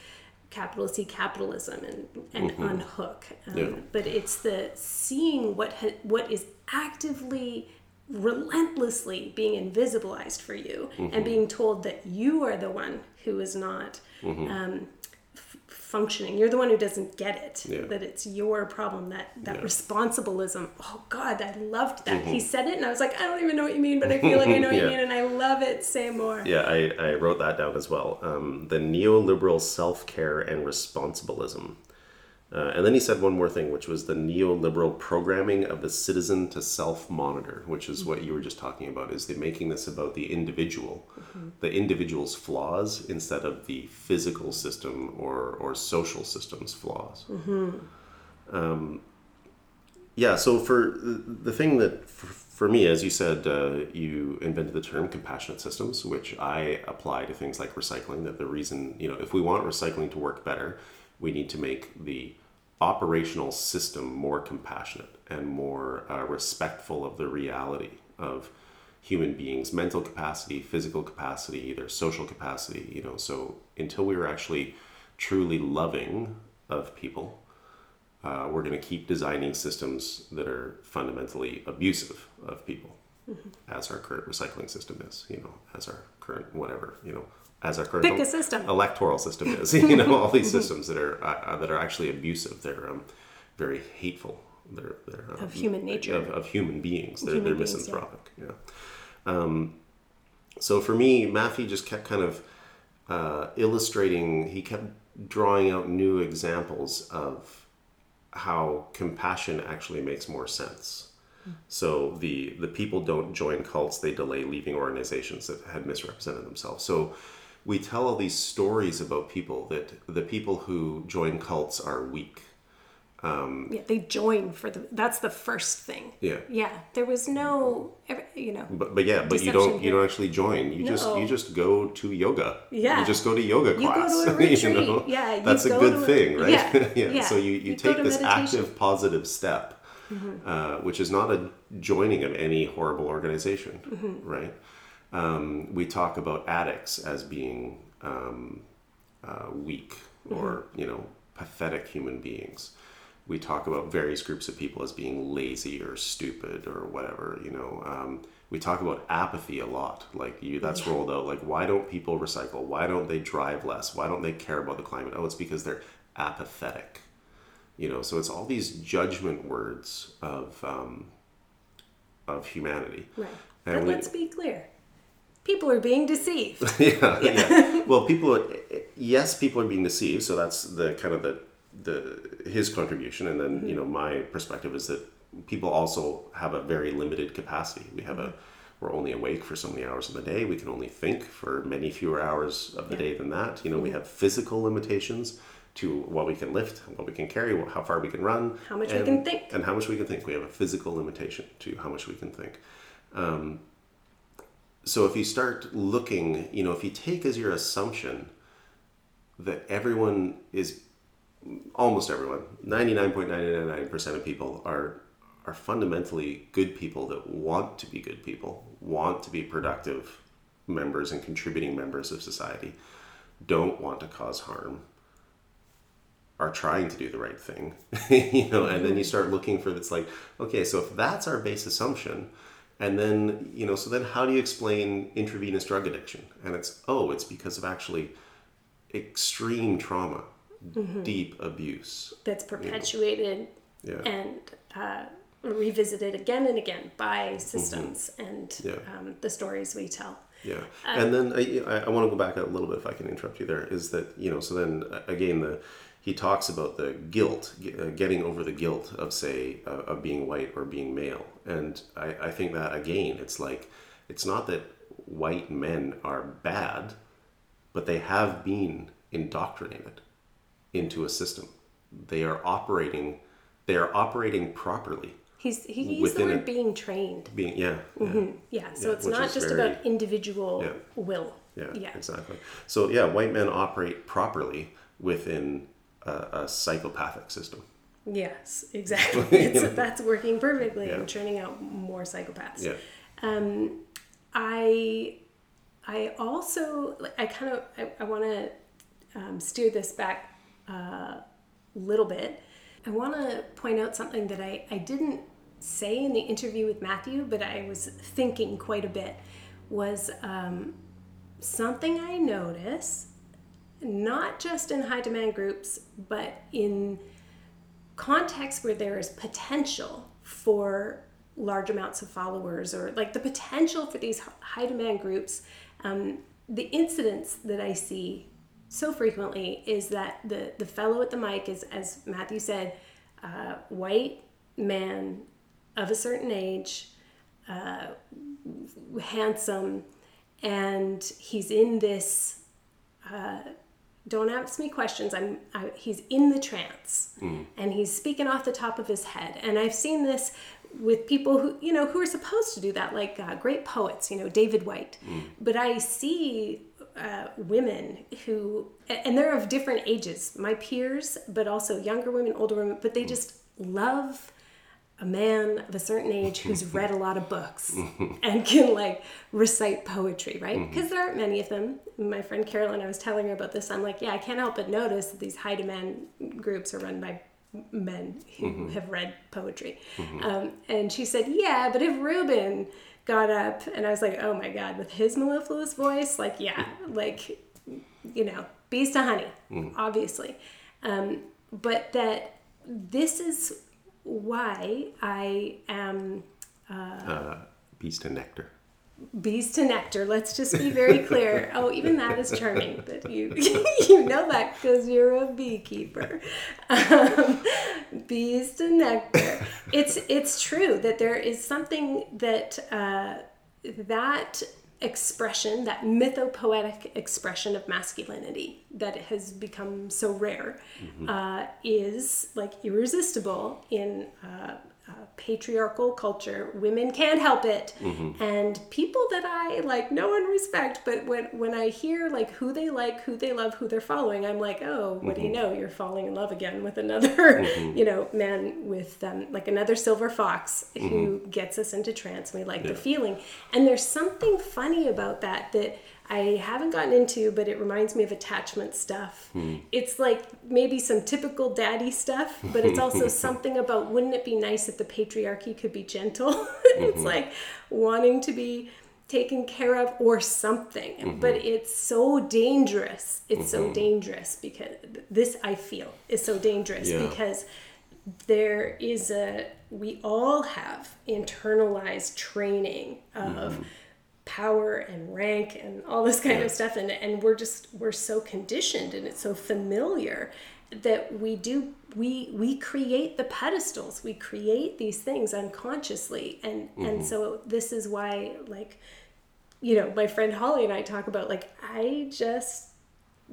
capital C capitalism and, and mm-hmm. unhook. Um, yeah. But it's the seeing what ha- what is actively, relentlessly being invisibilized for you mm-hmm. and being told that you are the one who is not mm-hmm. um, f- functioning. You're the one who doesn't get it, yeah. that it's your problem, that, that yeah. responsibilism. Oh God, I loved that. Mm-hmm. He said it and I was like, I don't even know what you mean, but I feel like I know what yeah. you mean and I love it. Say more. Yeah, I, I wrote that down as well. Um, the neoliberal self-care and responsibilism. Uh, and then he said one more thing, which was the neoliberal programming of the citizen to self-monitor, which is mm-hmm. what you were just talking about, is the making this about the individual, mm-hmm. the individual's flaws instead of the physical system or, or social system's flaws. Mm-hmm. Um, yeah, so for the thing that, for, for me, as you said, uh, you invented the term compassionate systems, which I apply to things like recycling, that the reason, you know, if we want recycling to work better, we need to make the operational system more compassionate and more uh, respectful of the reality of human beings' mental capacity, physical capacity, their social capacity, you know. So until we are actually truly loving of people, uh, we're going to keep designing systems that are fundamentally abusive of people, mm-hmm. as our current recycling system is, you know, as our current whatever, you know. As our current Pick a system. electoral system is, you know, all these systems that are uh, that are actually abusive. They're um, very hateful. They're they're um, of human nature of, of human beings. They're human they're beings, misanthropic. Yeah. yeah. Um, So for me, Matthew just kept kind of uh, illustrating, he kept drawing out new examples of how compassion actually makes more sense. Mm. So the, the people don't join cults, they delay leaving organizations that had misrepresented themselves. So we tell all these stories about people that the people who join cults are weak. Um, yeah, they join for the, that's the first thing. Yeah. Yeah. There was no, you know, but, but yeah, but you don't, here. you don't actually join. You no. just, you just go to yoga. Yeah. You just go to yoga class. You go to a retreat. You know? Yeah. You that's go a good to thing, a, right? Yeah, yeah. yeah. So you, you, you take this meditation. active, positive step, mm-hmm. uh, which is not a joining of any horrible organization. Mm-hmm. Right. Um, we talk about addicts as being, um, uh, weak mm-hmm. or, you know, pathetic human beings. We talk about various groups of people as being lazy or stupid or whatever, you know. Um, we talk about apathy a lot. Like, you, that's yeah. rolled out. Like, why don't people recycle? Why don't they drive less? Why don't they care about the climate? Oh, it's because they're apathetic, you know. So it's all these judgment words of um, of humanity. Right. And but we, let's be clear. People are being deceived. yeah, yeah. yeah. Well, people are, yes, people are being deceived. So that's the kind of the, the his contribution, and then mm-hmm. you know, my perspective is that people also have a very limited capacity. We have a we're only awake for so many hours of the day. We can only think for many fewer hours of the yeah. day than that, you know. Mm-hmm. We have physical limitations to what we can lift, what we can carry, how far we can run, how much and, we can think and how much we can think. We have a physical limitation to how much we can think. Um so if you start looking, you know, if you take as your assumption that everyone is almost everyone, ninety-nine point nine nine nine percent of people are are fundamentally good people that want to be good people, want to be productive members and contributing members of society, don't want to cause harm, are trying to do the right thing, you know, and then you start looking for, it's like, okay, so if that's our base assumption, and then, you know, so then how do you explain intravenous drug addiction? And it's, oh, it's because of actually extreme trauma. Mm-hmm. Deep abuse that's perpetuated, you know. yeah. and uh, revisited again and again by systems mm-hmm. and yeah. um, the stories we tell. Yeah, um, and then I, I want to go back a little bit, if I can interrupt you there, is that, you know, so then again, the he talks about the guilt, uh, getting over the guilt of, say, uh, of being white or being male. And I, I think that, again, it's like, it's not that white men are bad, but they have been indoctrinated into a system. They are operating they are operating properly. He's he used the word being trained. Being yeah. Mm-hmm. Yeah. yeah. So yeah, it's not just very, about individual yeah. will. Yeah, yeah. Exactly. So yeah, white men operate properly within a, a psychopathic system. Yes, exactly. It's, that's working perfectly yeah. and churning out more psychopaths. Yeah. Um I I also I kind of I, I wanna um, steer this back a little bit. I want to point out something that I, I didn't say in the interview with Matthew, but I was thinking quite a bit, was um, something I notice, not just in high demand groups, but in contexts where there is potential for large amounts of followers, or like the potential for these high demand groups, um, the incidents that I see so frequently is that the, the fellow at the mic is, as Matthew said, uh, white man of a certain age, uh, handsome, and he's in this, uh, don't ask me questions, I'm, I, he's in the trance, mm. and he's speaking off the top of his head. And I've seen this with people who, you know, who are supposed to do that, like uh, great poets, you know, David White. Mm. But I see Uh, women who, and they're of different ages, my peers, but also younger women, older women, but they just love a man of a certain age who's read a lot of books and can like recite poetry, right? Because mm-hmm. there aren't many of them. My friend Carolyn, I was telling her about this. I'm like, yeah, I can't help but notice that these high demand groups are run by men who mm-hmm. have read poetry. Mm-hmm. Um, and she said, yeah, but if Ruben got up, and I was like, oh my God, with his mellifluous voice, like, yeah, like, you know, bees to honey, mm. obviously. Um, but that this is why I am... Uh, uh, bees to nectar. bees to nectar. Let's just be very clear. Oh, even that is charming. But you you know that because you're a beekeeper. Um, bees to nectar. It's it's true that there is something that uh, that expression, that mythopoetic expression of masculinity that has become so rare, mm-hmm. uh, is like irresistible in. Uh, Uh, patriarchal culture. Women can't help it. Mm-hmm. And people that I like know and respect, but when when I hear like who they like, who they love, who they're following, I'm like, oh, what mm-hmm. do you know? You're falling in love again with another, mm-hmm. you know, man with um, like another silver fox mm-hmm. who gets us into trance. We like yeah. the feeling. And there's something funny about that that I haven't gotten into, but it reminds me of attachment stuff. Hmm. It's like maybe some typical daddy stuff, but it's also something about, wouldn't it be nice if the patriarchy could be gentle? It's mm-hmm. like wanting to be taken care of or something, mm-hmm. but it's so dangerous. It's mm-hmm. so dangerous because this, I feel, is so dangerous yeah. because there is a, we all have internalized training of mm-hmm. power and rank and all this kind yeah. of stuff, and and we're just we're so conditioned and it's so familiar that we do we we create the pedestals, we create these things unconsciously, and mm-hmm. and so this is why, like, you know, my friend Holly and I talk about, like, I just,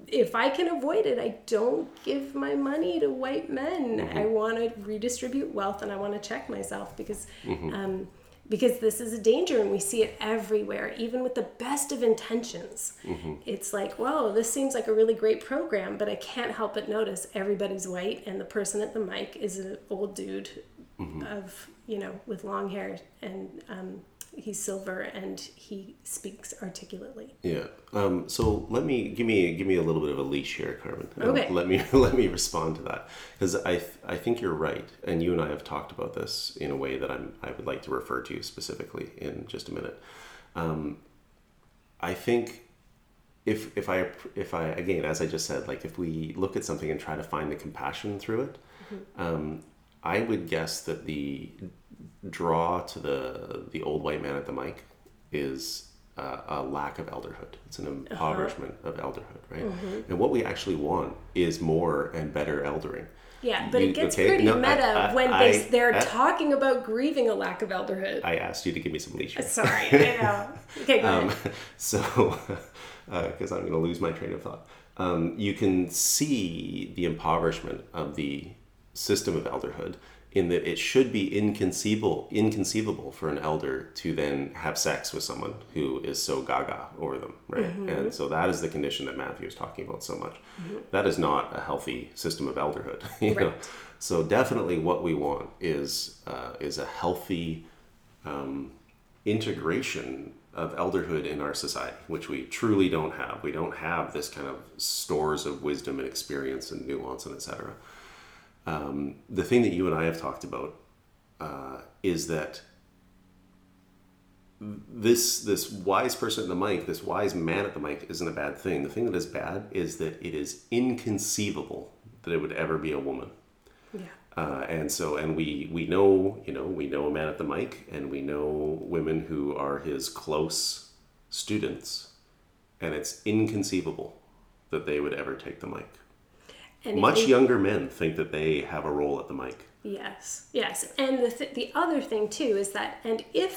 if I can avoid it, I don't give my money to white men. Mm-hmm. I want to redistribute wealth and I want to check myself because mm-hmm. um because this is a danger, and we see it everywhere, even with the best of intentions. Mm-hmm. It's like, whoa, this seems like a really great program, but I can't help but notice everybody's white, and the person at the mic is an old dude mm-hmm. of, you know, with long hair, and um, he's silver, and he speaks articulately. Yeah. Um, so let me give me give me a little bit of a leash here, Carmen. Okay. Um, let me let me respond to that, because I th- I think you're right, and you and I have talked about this in a way that I'm I would like to refer to specifically in just a minute. Um, I think if if I if I again, as I just said, like, if we look at something and try to find the compassion through it, mm-hmm. um, I would guess that the draw to the the old white man at the mic is uh, a lack of elderhood. It's an impoverishment uh-huh. of elderhood, right? Mm-hmm. And what we actually want is more and better eldering. Yeah, but you, it gets okay? pretty no, meta I, I, when I, they, they're I, talking about grieving a lack of elderhood. I asked you to give me some leisure. Sorry, I know. Okay, go um, ahead. So, because uh, I'm going to lose my train of thought. Um, you can see the impoverishment of the system of elderhood, in that it should be inconceivable inconceivable for an elder to then have sex with someone who is so gaga over them, right? Mm-hmm. And so that is the condition that Matthew is talking about so much. Mm-hmm. That is not a healthy system of elderhood, you right. know? So definitely what we want is uh, is a healthy um, integration of elderhood in our society, which we truly don't have. We don't have this kind of stores of wisdom and experience and nuance and et cetera. Um, the thing that you and I have talked about uh, is that this this wise person at the mic, this wise man at the mic, isn't a bad thing. The thing that is bad is that it is inconceivable that it would ever be a woman. Yeah. Uh, and so, and we we know, you know, we know a man at the mic, and we know women who are his close students, and it's inconceivable that they would ever take the mic. And much they, younger men think that they have a role at the mic. Yes, yes. And the th- the other thing, too, is that, and if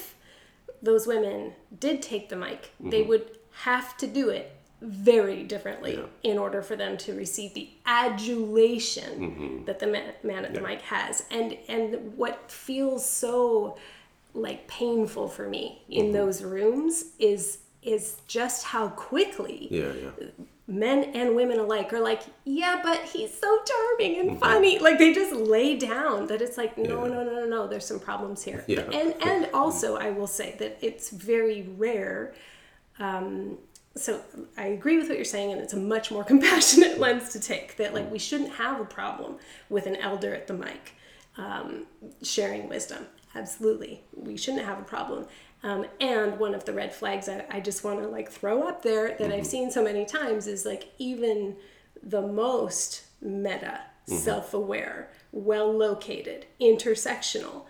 those women did take the mic, mm-hmm. they would have to do it very differently yeah. in order for them to receive the adulation mm-hmm. that the man, man at yeah. the mic has. And and what feels so, like, painful for me in mm-hmm. those rooms is is just how quickly... Yeah, yeah. men and women alike are like, yeah, but he's so charming and funny. Like, they just lay down that it's like, no, yeah. no, no, no, no, there's some problems here. Yeah. And and also, I will say that it's very rare. Um, so I agree with what you're saying, and it's a much more compassionate lens to take, that, like, we shouldn't have a problem with an elder at the mic um, sharing wisdom. Absolutely. We shouldn't have a problem. Um, and one of the red flags I, I just want to, like, throw up there that mm-hmm. I've seen so many times is, like, even the most meta, mm-hmm. self-aware, well-located, intersectional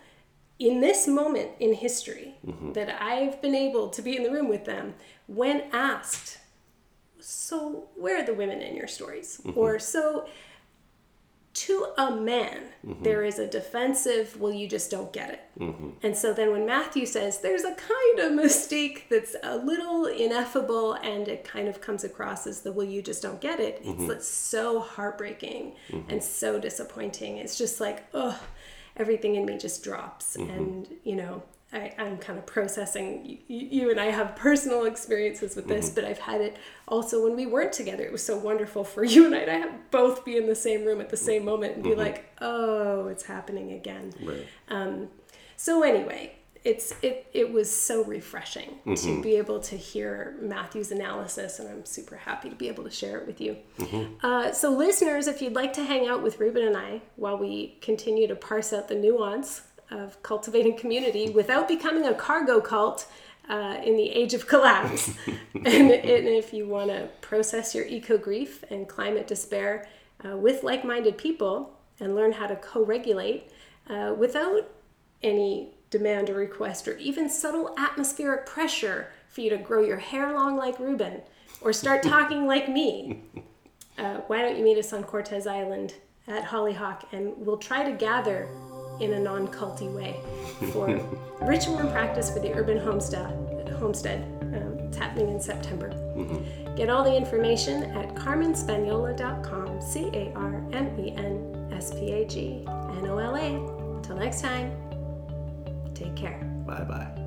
in this moment in history, mm-hmm. that I've been able to be in the room with them, when asked, so where are the women in your stories? Mm-hmm. Or so, to a man, mm-hmm. there is a defensive, well, you just don't get it. Mm-hmm. And so then when Matthew says, there's a kind of mistake that's a little ineffable, and it kind of comes across as the, well, you just don't get it. Mm-hmm. It's, it's so heartbreaking mm-hmm. and so disappointing. It's just like, oh. Everything in me just drops. Mm-hmm. And, you know, I, I'm kind of processing. You, you and I have personal experiences with this, mm-hmm. but I've had it also when we weren't together. It was so wonderful for you and I to have both be in the same room at the same moment and be mm-hmm. like, oh, it's happening again. Right. Um, so anyway, it's it, it was so refreshing mm-hmm. to be able to hear Matthew's analysis, and I'm super happy to be able to share it with you. Mm-hmm. Uh, so listeners, if you'd like to hang out with Ruben and I while we continue to parse out the nuance of cultivating community without becoming a cargo cult uh, in the age of collapse, and, and if you want to process your eco-grief and climate despair uh, with like-minded people and learn how to co-regulate uh, without any demand or request, or even subtle atmospheric pressure for you to grow your hair long like Ruben, or start talking like me, uh, why don't you meet us on Cortes Island at Hollyhock, and we'll try to gather in a non-culty way for ritual and practice for the urban homestead. homestead. Um, it's happening in September. Mm-hmm. Get all the information at carmen spaniola dot com, C A R M E N S P A G N O L A. Until next time. Take care. Bye-bye.